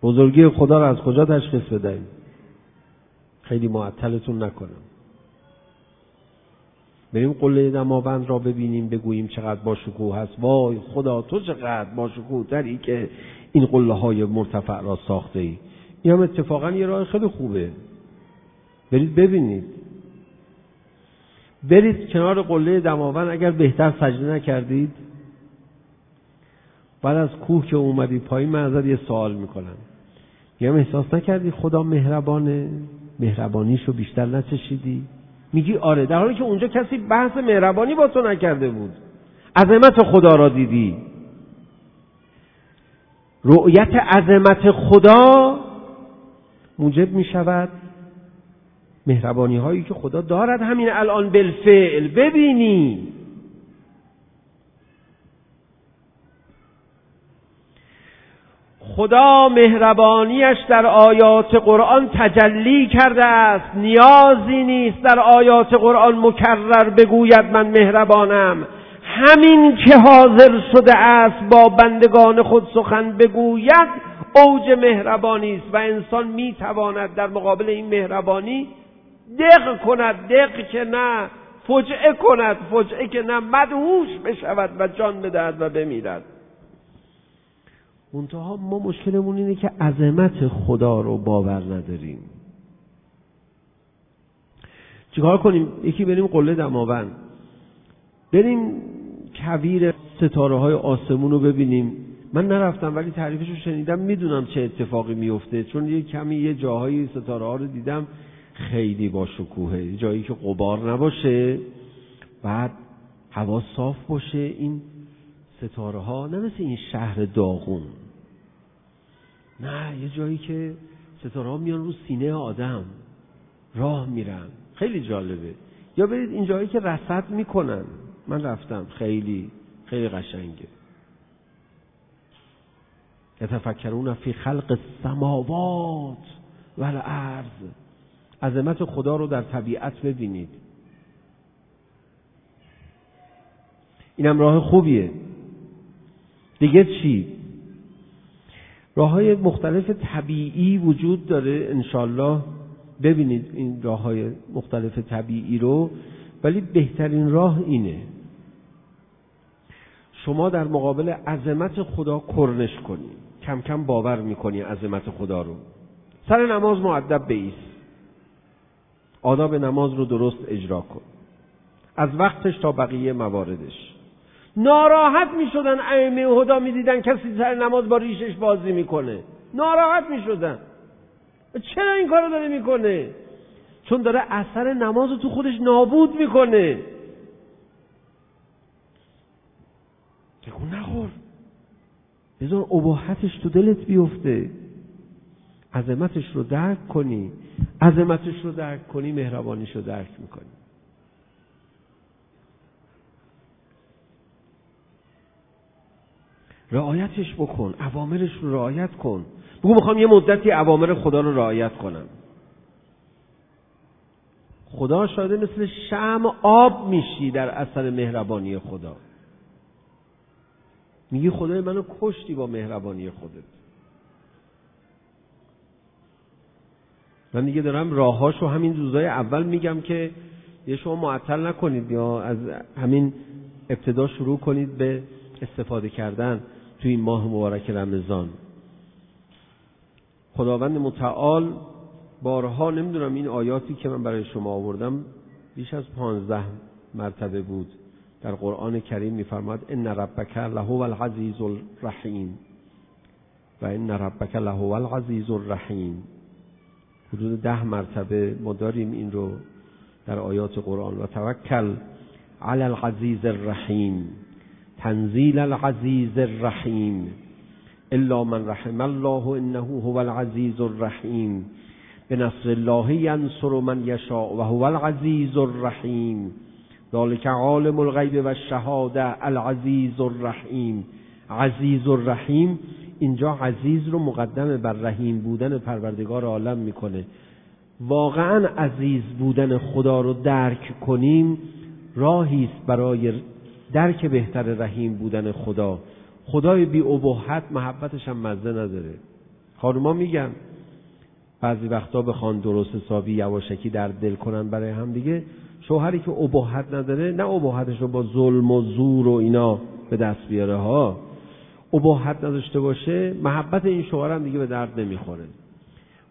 بزرگی خدا را از کجا تشخیص بدهیم؟ خیلی معطلتون نکنم. بریم قله دماوند را ببینیم، بگوییم چقدر با شکوه هست، وای خدا تو چقدر با شکوه تری که این قله های مرتفع را ساخته ای. این هم اتفاقا یه راه خیلی خوبه، برید ببینید، برید کنار قله دماوند، اگر بهتر سجده نکردید بعد از کوه که اومدی پایین من ازت یه سوال میکنم، یه احساس نکردی خدا مهربانه؟ مهربانیشو بیشتر نچشیدی؟ میگی آره، در حالی که اونجا کسی بحث مهربانی با تو نکرده بود، عظمت خدا را دیدی. رؤیت عظمت خدا موجب میشود مهربانی هایی که خدا دارد همین الان بالفعل ببینی. خدا مهربانیش در آیات قرآن تجلی کرده است، نیازی نیست در آیات قرآن مکرر بگوید من مهربانم، همین که حاضر شده است با بندگان خود سخن بگوید اوج مهربانی است و انسان میتواند در مقابل این مهربانی دق کند، دق که نه فجعه کند، فجعه که نه مدهوش بشود و جان بدهد و بمیرد. منتها ما مشکلمون اینه که عظمت خدا رو باور نداریم. چیکار کنیم؟ یکی بریم قله دماوند، بریم کویر ستاره‌های آسمون رو ببینیم. من نرفتم ولی تعریفش رو شنیدم، میدونم چه اتفاقی میفته، چون یه کمی یه جاهای ستاره‌ها رو دیدم خیلی با شکوهه، جایی که غبار نباشه، بعد هوا صاف باشه، این ستاره ها نه مثل این شهر داغون، نه، یه جایی که ستاره ها میان رو سینه آدم راه میرن، خیلی جالبه. یا برید این جایی که رصد میکنن، من رفتم، خیلی خیلی قشنگه. یتفکرون فی خلق السماوات و الارض، عظمت خدا رو در طبیعت ببینید، اینم راه خوبیه. دیگه چی؟ راه‌های مختلف طبیعی وجود داره، انشالله ببینید این راه‌های مختلف طبیعی رو، ولی بهترین راه اینه شما در مقابل عظمت خدا کرنش کنی، کم کم باور میکنی عظمت خدا رو. سر نماز مؤدب بایست، آداب نماز رو درست اجرا کن، از وقتش تا بقیه مواردش. ناراحت می شدن ائمه هدا می دیدن کسی سر نماز با ریشش بازی می کنه، ناراحت می شدن چرا این کارو داره می کنه؟ چون داره اثر نماز رو تو خودش نابود می کنه. تکون نخور، بذار اباحتش تو دلت بیفته، عظمتش رو درک کنی، عظمتش رو درک کنی مهربانیش رو درک می کنی. رعایتش بکن، اوامرش رو رعایت کن، بگو میخوام یه مدتی اوامر خدا رو رعایت کنم. خدا شاید مثل شمع آب میشی در اثر مهربانی خدا، میگی خدای منو کشتی با مهربانی خودت، من دیگه دارم راهاشو همین روزای اول میگم که یه شما معطل نکنید، یا از همین ابتدا شروع کنید به استفاده کردن توی این ماه مبارک رمضان. خداوند متعال بارها، نمیدونم این آیاتی که من برای شما آوردم بیش از 15 مرتبه بود، در قرآن کریم میفرماد ان ربک لهو العزیز الرحیم و ان ربک لهو العزیز الرحیم. حدود 10 مرتبه ما داریم این رو در آیات قرآن، و توکل علی العزیز الرحیم تنزیل العزیز الرحیم الا من رحم الله انه هو العزیز الرحیم بنصر الله ینصر من یشاء و هو العزیز الرحیم ذلک عالم الغیب و الشهاده العزیز الرحیم. عزیز الرحیم، اینجا عزیز رو مقدم بر رحیم بودن پروردگار عالم میکنه. واقعا عزیز بودن خدا رو درک کنیم، راهی است برای درک بهتر رحیم بودن خدا. خدای بی ابهت محبتش هم مزه نداره. خانوما میگن بعضی وقتا بخوان درست حسابی یواشکی در دل کنن برای هم دیگه، شوهری که اباحت نداره، نه اباحتش رو با ظلم و زور و اینا به دست بیاره ها، اباحت نداشته باشه، محبت این شوهرم دیگه به درد نمیخوره.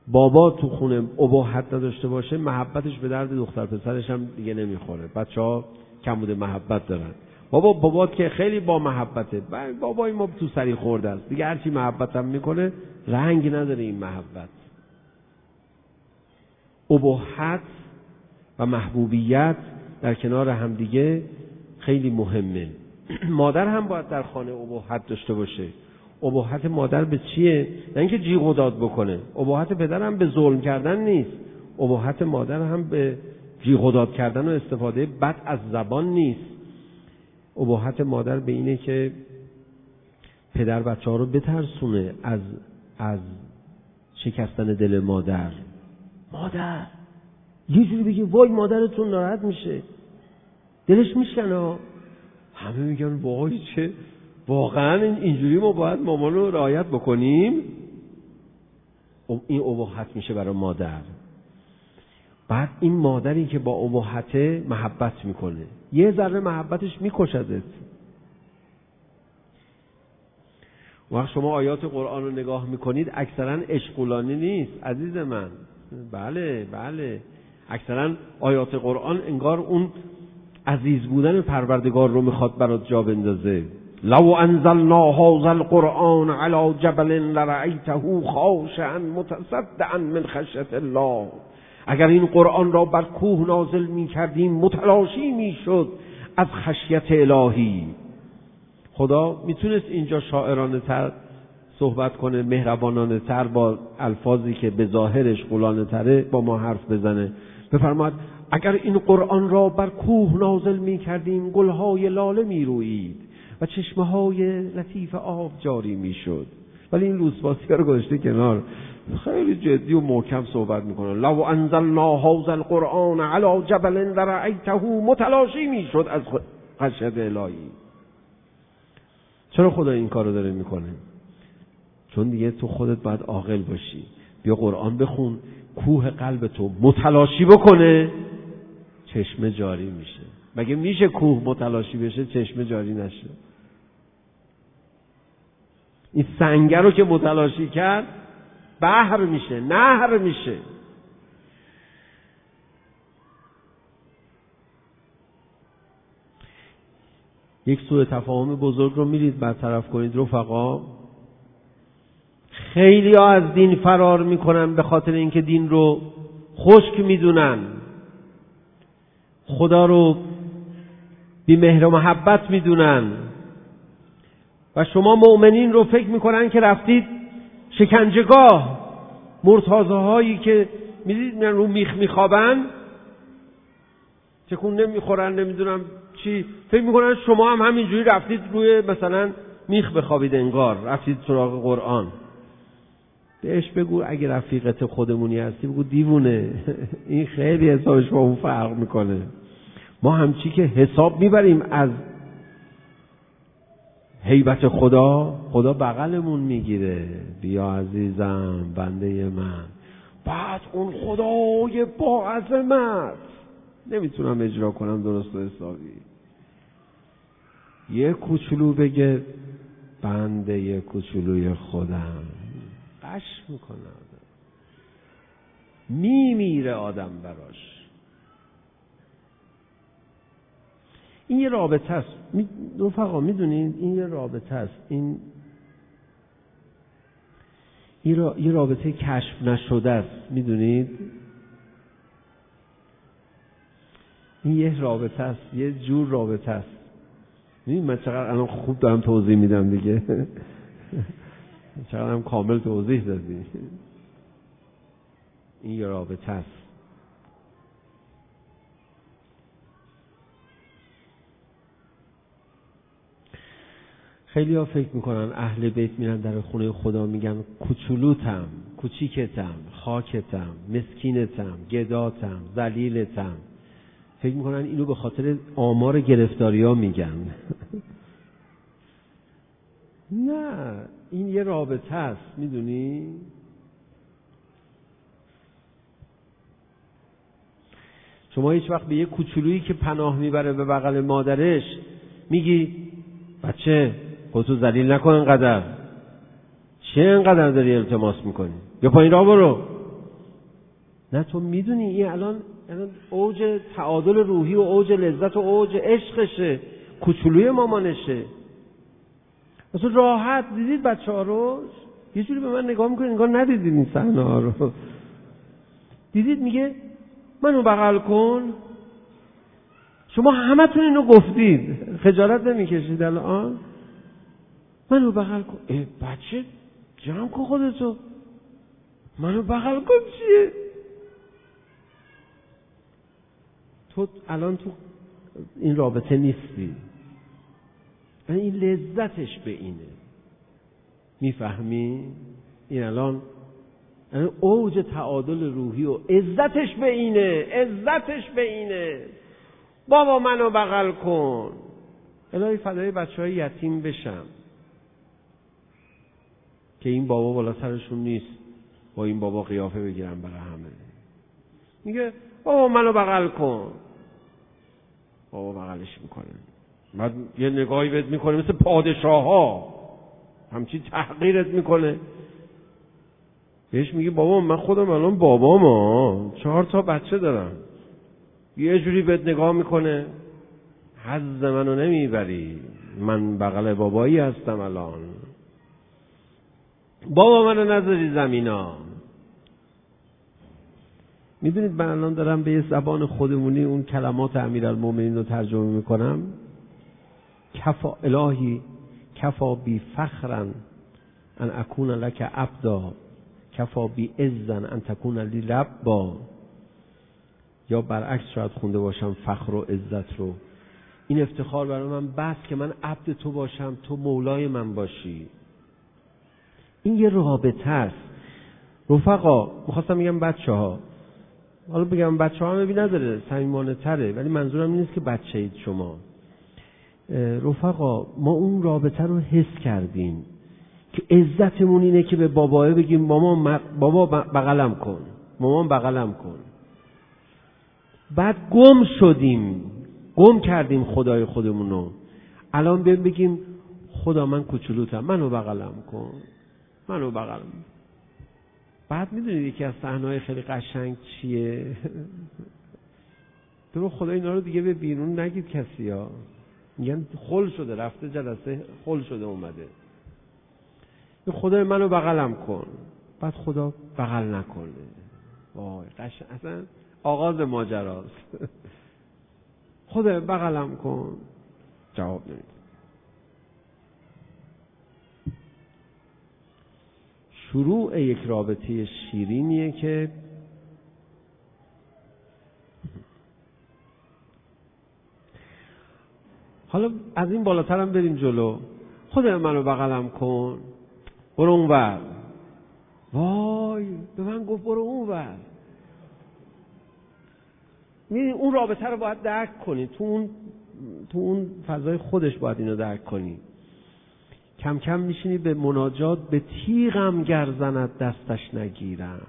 بابا تو خونه اباحت نداشته باشه، محبتش به درد دختر پسرش هم دیگه نمیخوره. بچه‌ها کمبود محبت دارن. بابا که خیلی با محبته، بابای ما تو سری خورده است دیگه، هرچی محبت هم میکنه رنگ نداره این محبت. اباحت و محبوبیت در کنار هم دیگه خیلی مهمه. مادر هم باید در خانه اباحت داشته باشه. اباحت مادر به چیه؟ نه اینکه جیغ و داد بکنه. اباحت پدر هم به ظلم کردن نیست. اباحت مادر هم به جیغ و داد کردن و استفاده بد از زبان نیست. اباحت مادر به اینه که پدر بچه‌ها رو بترسونه از شکستن دل مادر. مادر یه جوری بگه وای مادرتون ناراحت میشه، دلش میشکنه. همه میگن وای چه، واقعا اینجوری ما باید مامان رو رعایت بکنیم؟ این اباحت میشه برای مادر. بعد این مادری که با اباحت محبت میکنه، یه ذره محبتش میکشدت. وقت شما آیات قرآن رو نگاه میکنید اکثرا اشغولانی نیست عزیز من. بله بله، اکثرا آیات قرآن انگار اون عزیز بودن پروردگار رو میخواد برات جا بندازه. لو انزلنا هذا القرآن على جبل لرأيته خاشعا متصدعا من خشیة الله، اگر این قرآن را بر کوه نازل میکردیم متلاشی میشد از خشیت الهی. خدا میتونست اینجا شاعرانه تر صحبت کنه، مهربانانه تر، با الفاظی که به ظاهرش غلانه تره با ما حرف بزنه. بفرماد اگر این قرآن را بر کوه نازل میکردیم گلهای لاله میروید و چشمهای لطیف آب جاری میشد. ولی این لوسباسی ها رو گذاشته کنار، خیلی جدی و محکم صحبت میکنه. لو انزلنا هذا القرآن علی جبل لرأیته، متلاشی میشد از خشیت الهی. چرا خدا این کارو داره میکنه؟ چون دیگه تو خودت باید عاقل باشی. بیا قرآن بخون، کوه قلب تو متلاشی بکنه، چشمه جاری میشه. مگه میشه کوه متلاشی بشه چشمه جاری نشه؟ این سنگر رو که متلاشی کرد بحر میشه، نهر میشه. یک سوء تفاهم بزرگ رو میرید برطرف کنید رفقا. خیلی ها از دین فرار میکنن به خاطر اینکه دین رو خشک میدونن، خدا رو بی مهر و محبت میدونن و شما مؤمنین رو فکر میکنن که رفتید شکنجهگاه. مرتازه هایی که میدید رو میخ میخوابن، تکون نمیخورن، نمیدونم چی، فکر میکنن شما هم همینجوری رفتید روی مثلا میخ بخوابید، انگار رفتید سراغ قرآن. بهش بگو اگه رفیقت خودمونی هستی بگو دیوونه. این خیلی حسابش با اون فرق میکنه. ما همچی که حساب میبریم از هیبت خدا، خدا بغلمون میگیره. بیا عزیزم بنده من. بعد اون خدای با عظمت نمیتونم اجرا کنم درست و حسابی. یه کوچولو بگه بنده کوچولوی خودم، قش میکنه آدم، میمیره آدم براش. این یه رابطه است رفقا، میدونید این یه رابطه است. این رابطه کشف نشده است، میدونید این یه رابطه است، یه جور رابطه است. میدونید من چقدر الان خوب دارم توضیح میدم دیگه. چقدر هم کامل توضیح دادی. این یه رابطه است. خیلی ها فکر میکنن اهل بیت میرن در خونه خدا میگن کوچولوتم، کوچیکتم، خاکتم، مسکینتم، گداتم، ذلیلتم. فکر میکنن اینو به خاطر آمار گرفتاری ها میگن. نه، این یه رابطه است، میدونی؟ شما هیچ وقت به یه کوچولویی که پناه میبره به بغل مادرش میگی بچه خودتو ذلیل نکن انقدر، چه انقدر داری التماس میکنی، بیا پایین راه برو؟ نه، تو میدونی این الان اوج تعادل روحی و اوج لذت و اوج عشقشه، کوچولوی مامانشه. اصلا راحت دیدید بچه ها رو یه جوری به من نگاه میکنید نگاه ندیدید این صحنه ها رو دیدید، میگه منو بغل کن. شما همه تون اینو گفتید، خجالت نمیکشید الان؟ منو بغل کن. ای بچه جمع کن خودتو، منو بغل کن چیه؟ تو الان تو این رابطه نیستی، این لذتش به اینه. میفهمی؟ این الان اوج تعادل روحی و عزتش به اینه، عزتش به اینه. بابا منو بغل کن، الهی فدای بچه‌های یتیم بشم که این بابا بالا سرشون نیست، با این بابا قیافه بگیرم برای همه. میگه بابا منو بغل کن، بابا بغلش میکنه، بعد یه نگاهی بهت میکنه مثل پادشاه ها، همچین تحقیرت میکنه. بهش میگه بابا من خودم الان بابامم، 4 تا بچه دارم. یه جوری بهت نگاه میکنه حظ منو نمیبری، من بغل بابایی هستم الان، بابا منو نذاری زمینا. میدونید من الان دارم به زبان خودمونی اون کلمات امیر المومنین رو ترجمه میکنم. کفا الهی کفا بی فخرن ان اکون لک عبدا، کفا بی عزن ان تکون لی ربا. یا برعکس شاید خونده باشم فخر و عزت رو. این افتخار برای من بس که من عبد تو باشم، تو مولای من باشی. این یه رابطه است رفقا. میخواستم بگم بچه ها، حالا بگم بچه ها همه نداره، صمیمانه تره، ولی منظورم نیست که بچه اید شما. رفقا ما اون رابطه رو حس کردیم که عزتمون اینه که به بابا بگیم بابا بغلم کن، مامان بغلم کن. بعد گم شدیم، گم کردیم خدای خودمونو. الان بهم بگیم خدا من کوچولوتم، منو بغلم کن، منو بغلم کن. بعد میدونید یکی از صحنه‌های خیلی قشنگ چیه؟ تو رو خدا اینا رو دیگه به بیرون نگید کسی ها، میگن خل شده، رفته جلسه خل شده اومده، خدای منو بغلم کن. بعد خدا بغل نکنه، وای قشنگ اصلا آغاز ماجراست. خدای بغلم کن، جواب نمیده. شروع یک رابطه شیرینیه که حالا از این بالاترم بریم جلو. خدای منو بغلم کن، برو اون ور. وای به من گفت برو اون ور. می‌بینی اون رابطه رو باید درک کنی، تو اون فضای خودش باید اینو درک کنی. کم کم میشینی به مناجات، به تیغم گر زند دستش نگیرم،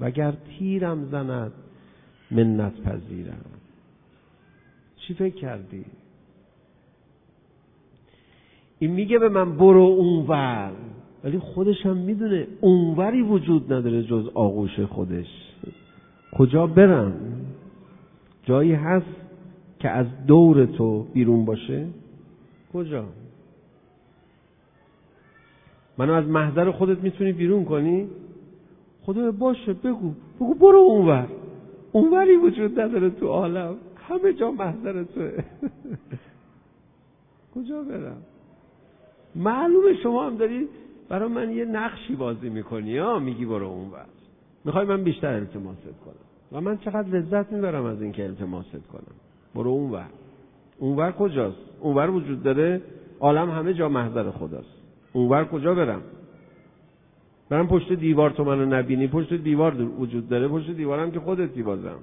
وگر تیرم زند منت پذیرم. چی فکر کردی؟ این میگه به من برو اونور، ولی خودش هم میدونه اونوری وجود نداره جز آغوش خودش. کجا برم؟ جایی هست که از دور تو بیرون باشه؟ کجا؟ منو از محضر خودت میتونی بیرون کنی؟ خدا باشه، بگو برو اونور. اونوری وجود نداره تو عالم، همه جا محضر توه. کجا برم؟ معلومه شما هم داری برای من یه نقشی بازی میکنی ها، میگی برو اونور، میخوای من بیشتر التماست کنم و من چقدر لذت میبرم از این که التماست کنم. برو اونور. اونور کجاست؟ اونور وجود داره، عالم همه جا محضر خداست. اونور کجا برم؟ برم پشت دیوار تو منو نبینی؟ پشت دیوار وجود داره، پشت دیوارم که خودتی بازم.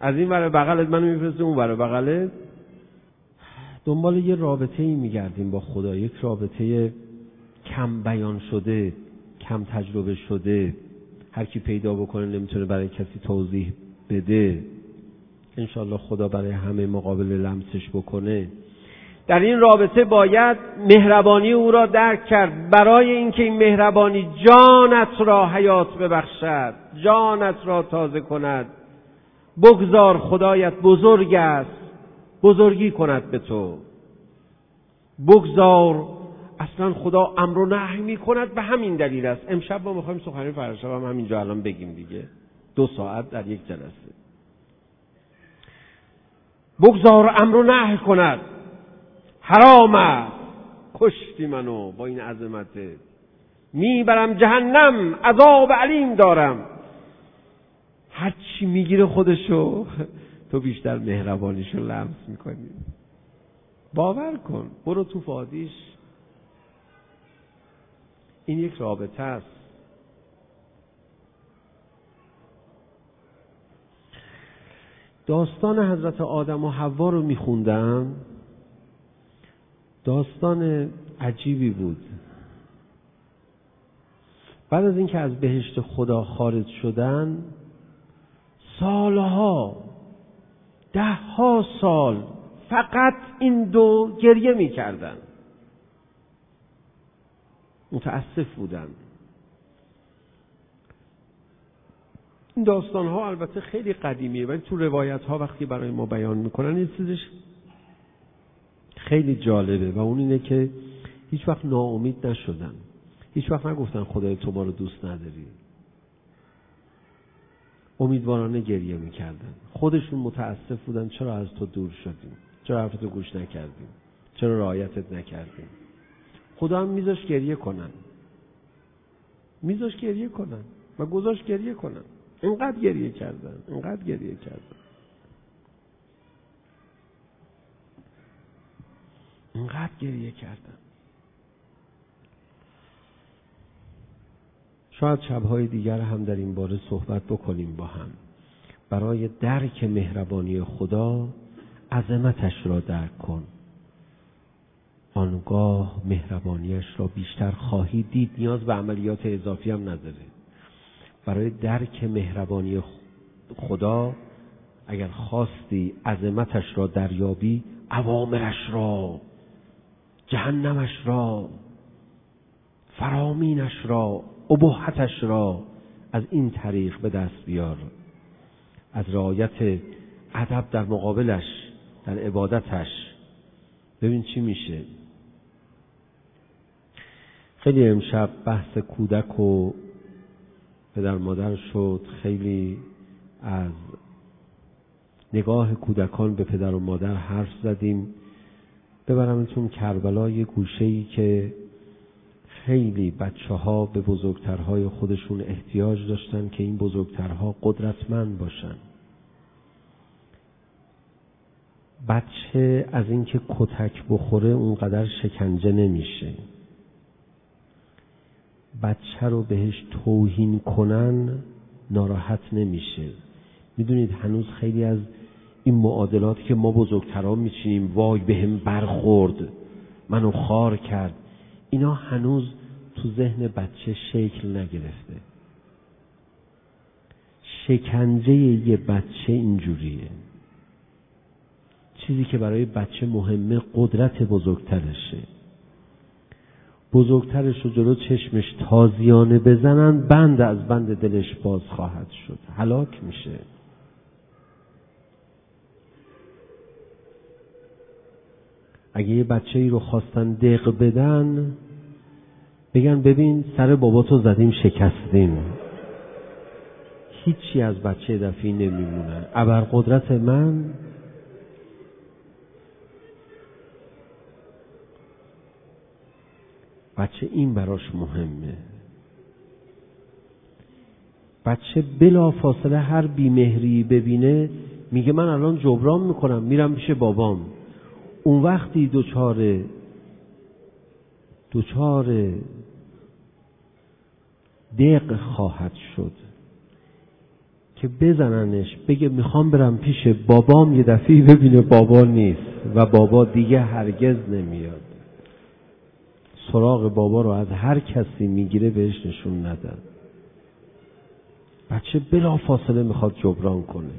از این ور بغلت منو میفرستی اون ور بغلت. دنبال یه رابطه‌ای میگردیم با خدا، یک رابطه کم بیان شده، کم تجربه شده. هر کی پیدا بکنه نمیتونه برای کسی توضیح بده. انشاءالله خدا برای همه مقابل لمسش بکنه. در این رابطه باید مهربانی او را درک کرد، برای اینکه این مهربانی جانت را حیات ببخشد، جانت را تازه کند. بگذار خدایت بزرگ است بزرگی کند به تو. بگذار، اصلا خدا امر و نهی می‌کند، به همین دلیل است. امشب ما می‌خوایم سخنرانی فردا شب هم همینجا الان بگیم دیگه، 2 ساعت در یک جلسه. بگذار امر و نهی کند. حرام است، کشتی منو با این عظمته، میبرم جهنم، عذاب علیم دارم. هر چی میگیره خودشو، تو بیشتر مهربانیشو لمس میکنی. باور کن، برو تو فادیش. این یک رابطه است. داستان حضرت آدم و حوا رو میخوندم، داستان عجیبی بود. بعد از اینکه از بهشت خدا خارج شدن، سالها، 10 سال فقط این 2 گریه می کردن. متاسف بودن. این داستان ها البته خیلی قدیمیه، ولی تو روایت ها وقتی برای ما بیان میکنن یه چیزش خیلی جالبه، و اون اینه که هیچ وقت ناامید نشدن، هیچ وقت نگفتن خدای تو ما رو دوست نداری. امیدوارانه گریه میکردن. خودشون متاسف بودن، چرا از تو دور شدیم، چرا حرف تو گوش نکردیم، چرا رعایتت نکردیم. خدا هم میذاش گریه کنن، میذاش گریه کنن و گذاش گریه کنن. اینقدر گریه کردن، اینقدر گریه کردن، اینقدر گریه کردن. شاید شب‌های دیگر هم در این باره صحبت بکنیم با هم، برای درک مهربانی خدا عظمتش را درک کن. آنگاه مهربانیش را بیشتر خواهی دید. نیاز به عملیات اضافی هم نداره. برای درک مهربانی خدا اگر خواستی عظمتش را دریابی، اوامرش را، جهنمش را، فرامینش را، ابهتش را از این طریق به دست بیار. از رعایت ادب در مقابلش، در عبادتش، ببین چی میشه. خیلی امشب بحث کودک و پدر مادر شد، خیلی از نگاه کودکان به پدر و مادر حرف زدیم. ببرمتون کربلا، یه گوشه‌ای که خیلی بچه‌ها به بزرگترهای خودشون احتیاج داشتن که این بزرگترها قدرتمند باشن. بچه از اینکه کتک بخوره اونقدر شکنجه نمیشه. بچه رو بهش توهین کنن ناراحت نمیشه. میدونید هنوز خیلی از این معادلاتی که ما بزرگترها میچینیم، وای به هم برخورد، منو خار کرد، اینا هنوز تو ذهن بچه شکل نگرفته. شکنجه یه بچه اینجوریه. چیزی که برای بچه مهمه قدرت بزرگترشه. بزرگترش رو جلو چشمش تازیانه بزنن، بند از بند دلش باز خواهد شد، هلاک میشه. اگه یه بچه ای رو خواستن دق بدن، بگن ببین سر باباتو زدیم شکستیم، هیچی از بچه دفعی نمیمونه. ابرقدرت من بچه، این براش مهمه. بچه بلا فاصله هر بیمهری ببینه میگه من الان جبران میکنم، میرم پیش بابام. اون وقتی دوچار دق خواهد شد که بزننش، بگه میخوام برم پیش بابام، یه دفعه ببینه بابا نیست و بابا دیگه هرگز نمیاد. سراغ بابا رو از هر کسی میگیره، بهش نشون ندن. بچه بلا فاصله میخواد جبران کنه.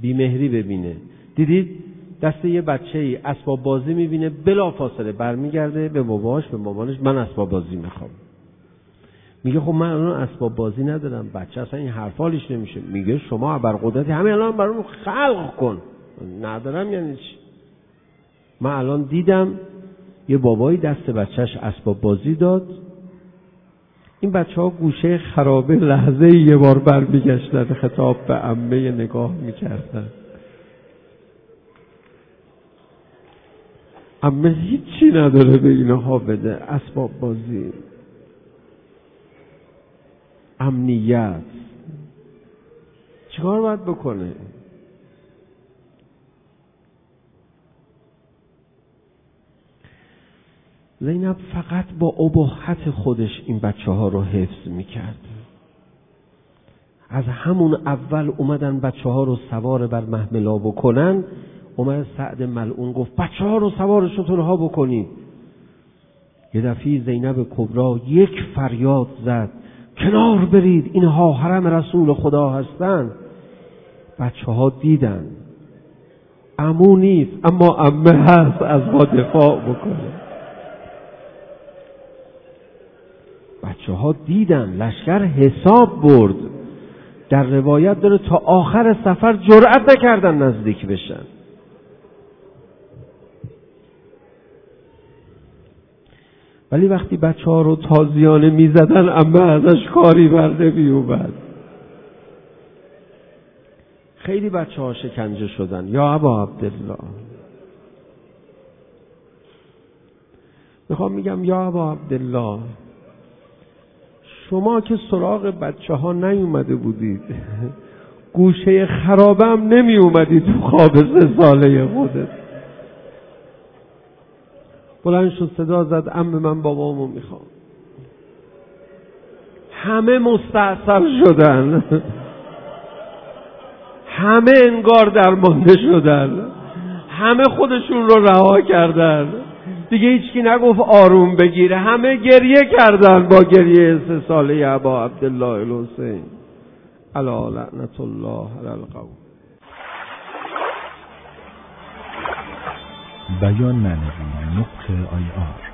بیمهری ببینه. دیدید دسته یه بچه‌ای اسباب بازی می‌بینه، بلافاصله برمیگرده به باباش، به مامانش، من اسباب بازی می‌خوام. میگه خب من الان اسباب بازی ندارم. بچه اصلا این حرفا حالش نمیشه. میگه شما ابرقدرتی، همین الان برام خلق کن. ندارم یعنی چی؟ من الان دیدم یه بابایی دست بچه‌ش اسباب بازی داد. این بچه‌ها گوشه خرابه لحظه یه بار برمیگشتن، خطاب به عمه نگاه می‌کردن. عمه هیچی نداره به اینها بده، اسباب بازی، امنیت. چیکار باید بکنه؟ زینب فقط با اباحت خودش این بچه ها رو حفظ میکرد. از همون اول اومدن بچه ها رو سوار بر محملا بکنن. عمر سعد ملعون گفت بچه ها رو سوار شترها بکنید. یه دفعه زینب کبرا یک فریاد زد کنار برید، اینها حرم رسول خدا هستند. بچه ها دیدن عمو نیست اما عمه هست، از ما دفاع بکنه. بچه ها دیدن لشکر حساب برد. در روایت داره تا آخر سفر جرأت نکردن نزدیک بشن. ولی وقتی بچه ها رو تازیانه می زدن عمه ازش کاری برده بیومد. خیلی بچه ها شکنجه شدن. یا ابا عبدالله میخوام میگم، یا ابا عبدالله شما که سراغ بچه ها نیومده بودید، گوشه خرابم نمی اومدی تو خواب سه ساله خودت، بلند شد صدا زد عمه من بابامو میخوام. همه مستعصب شدن، همه انگار درمانده شدن، همه خودشون رو رها کردن. دیگه هیچکی نگفت آروم بگیره، همه گریه کردن با گریه سه ساله ابا عبدالله الحسین علی لعنت الله علی القوم. بیان معنوی نقطه IR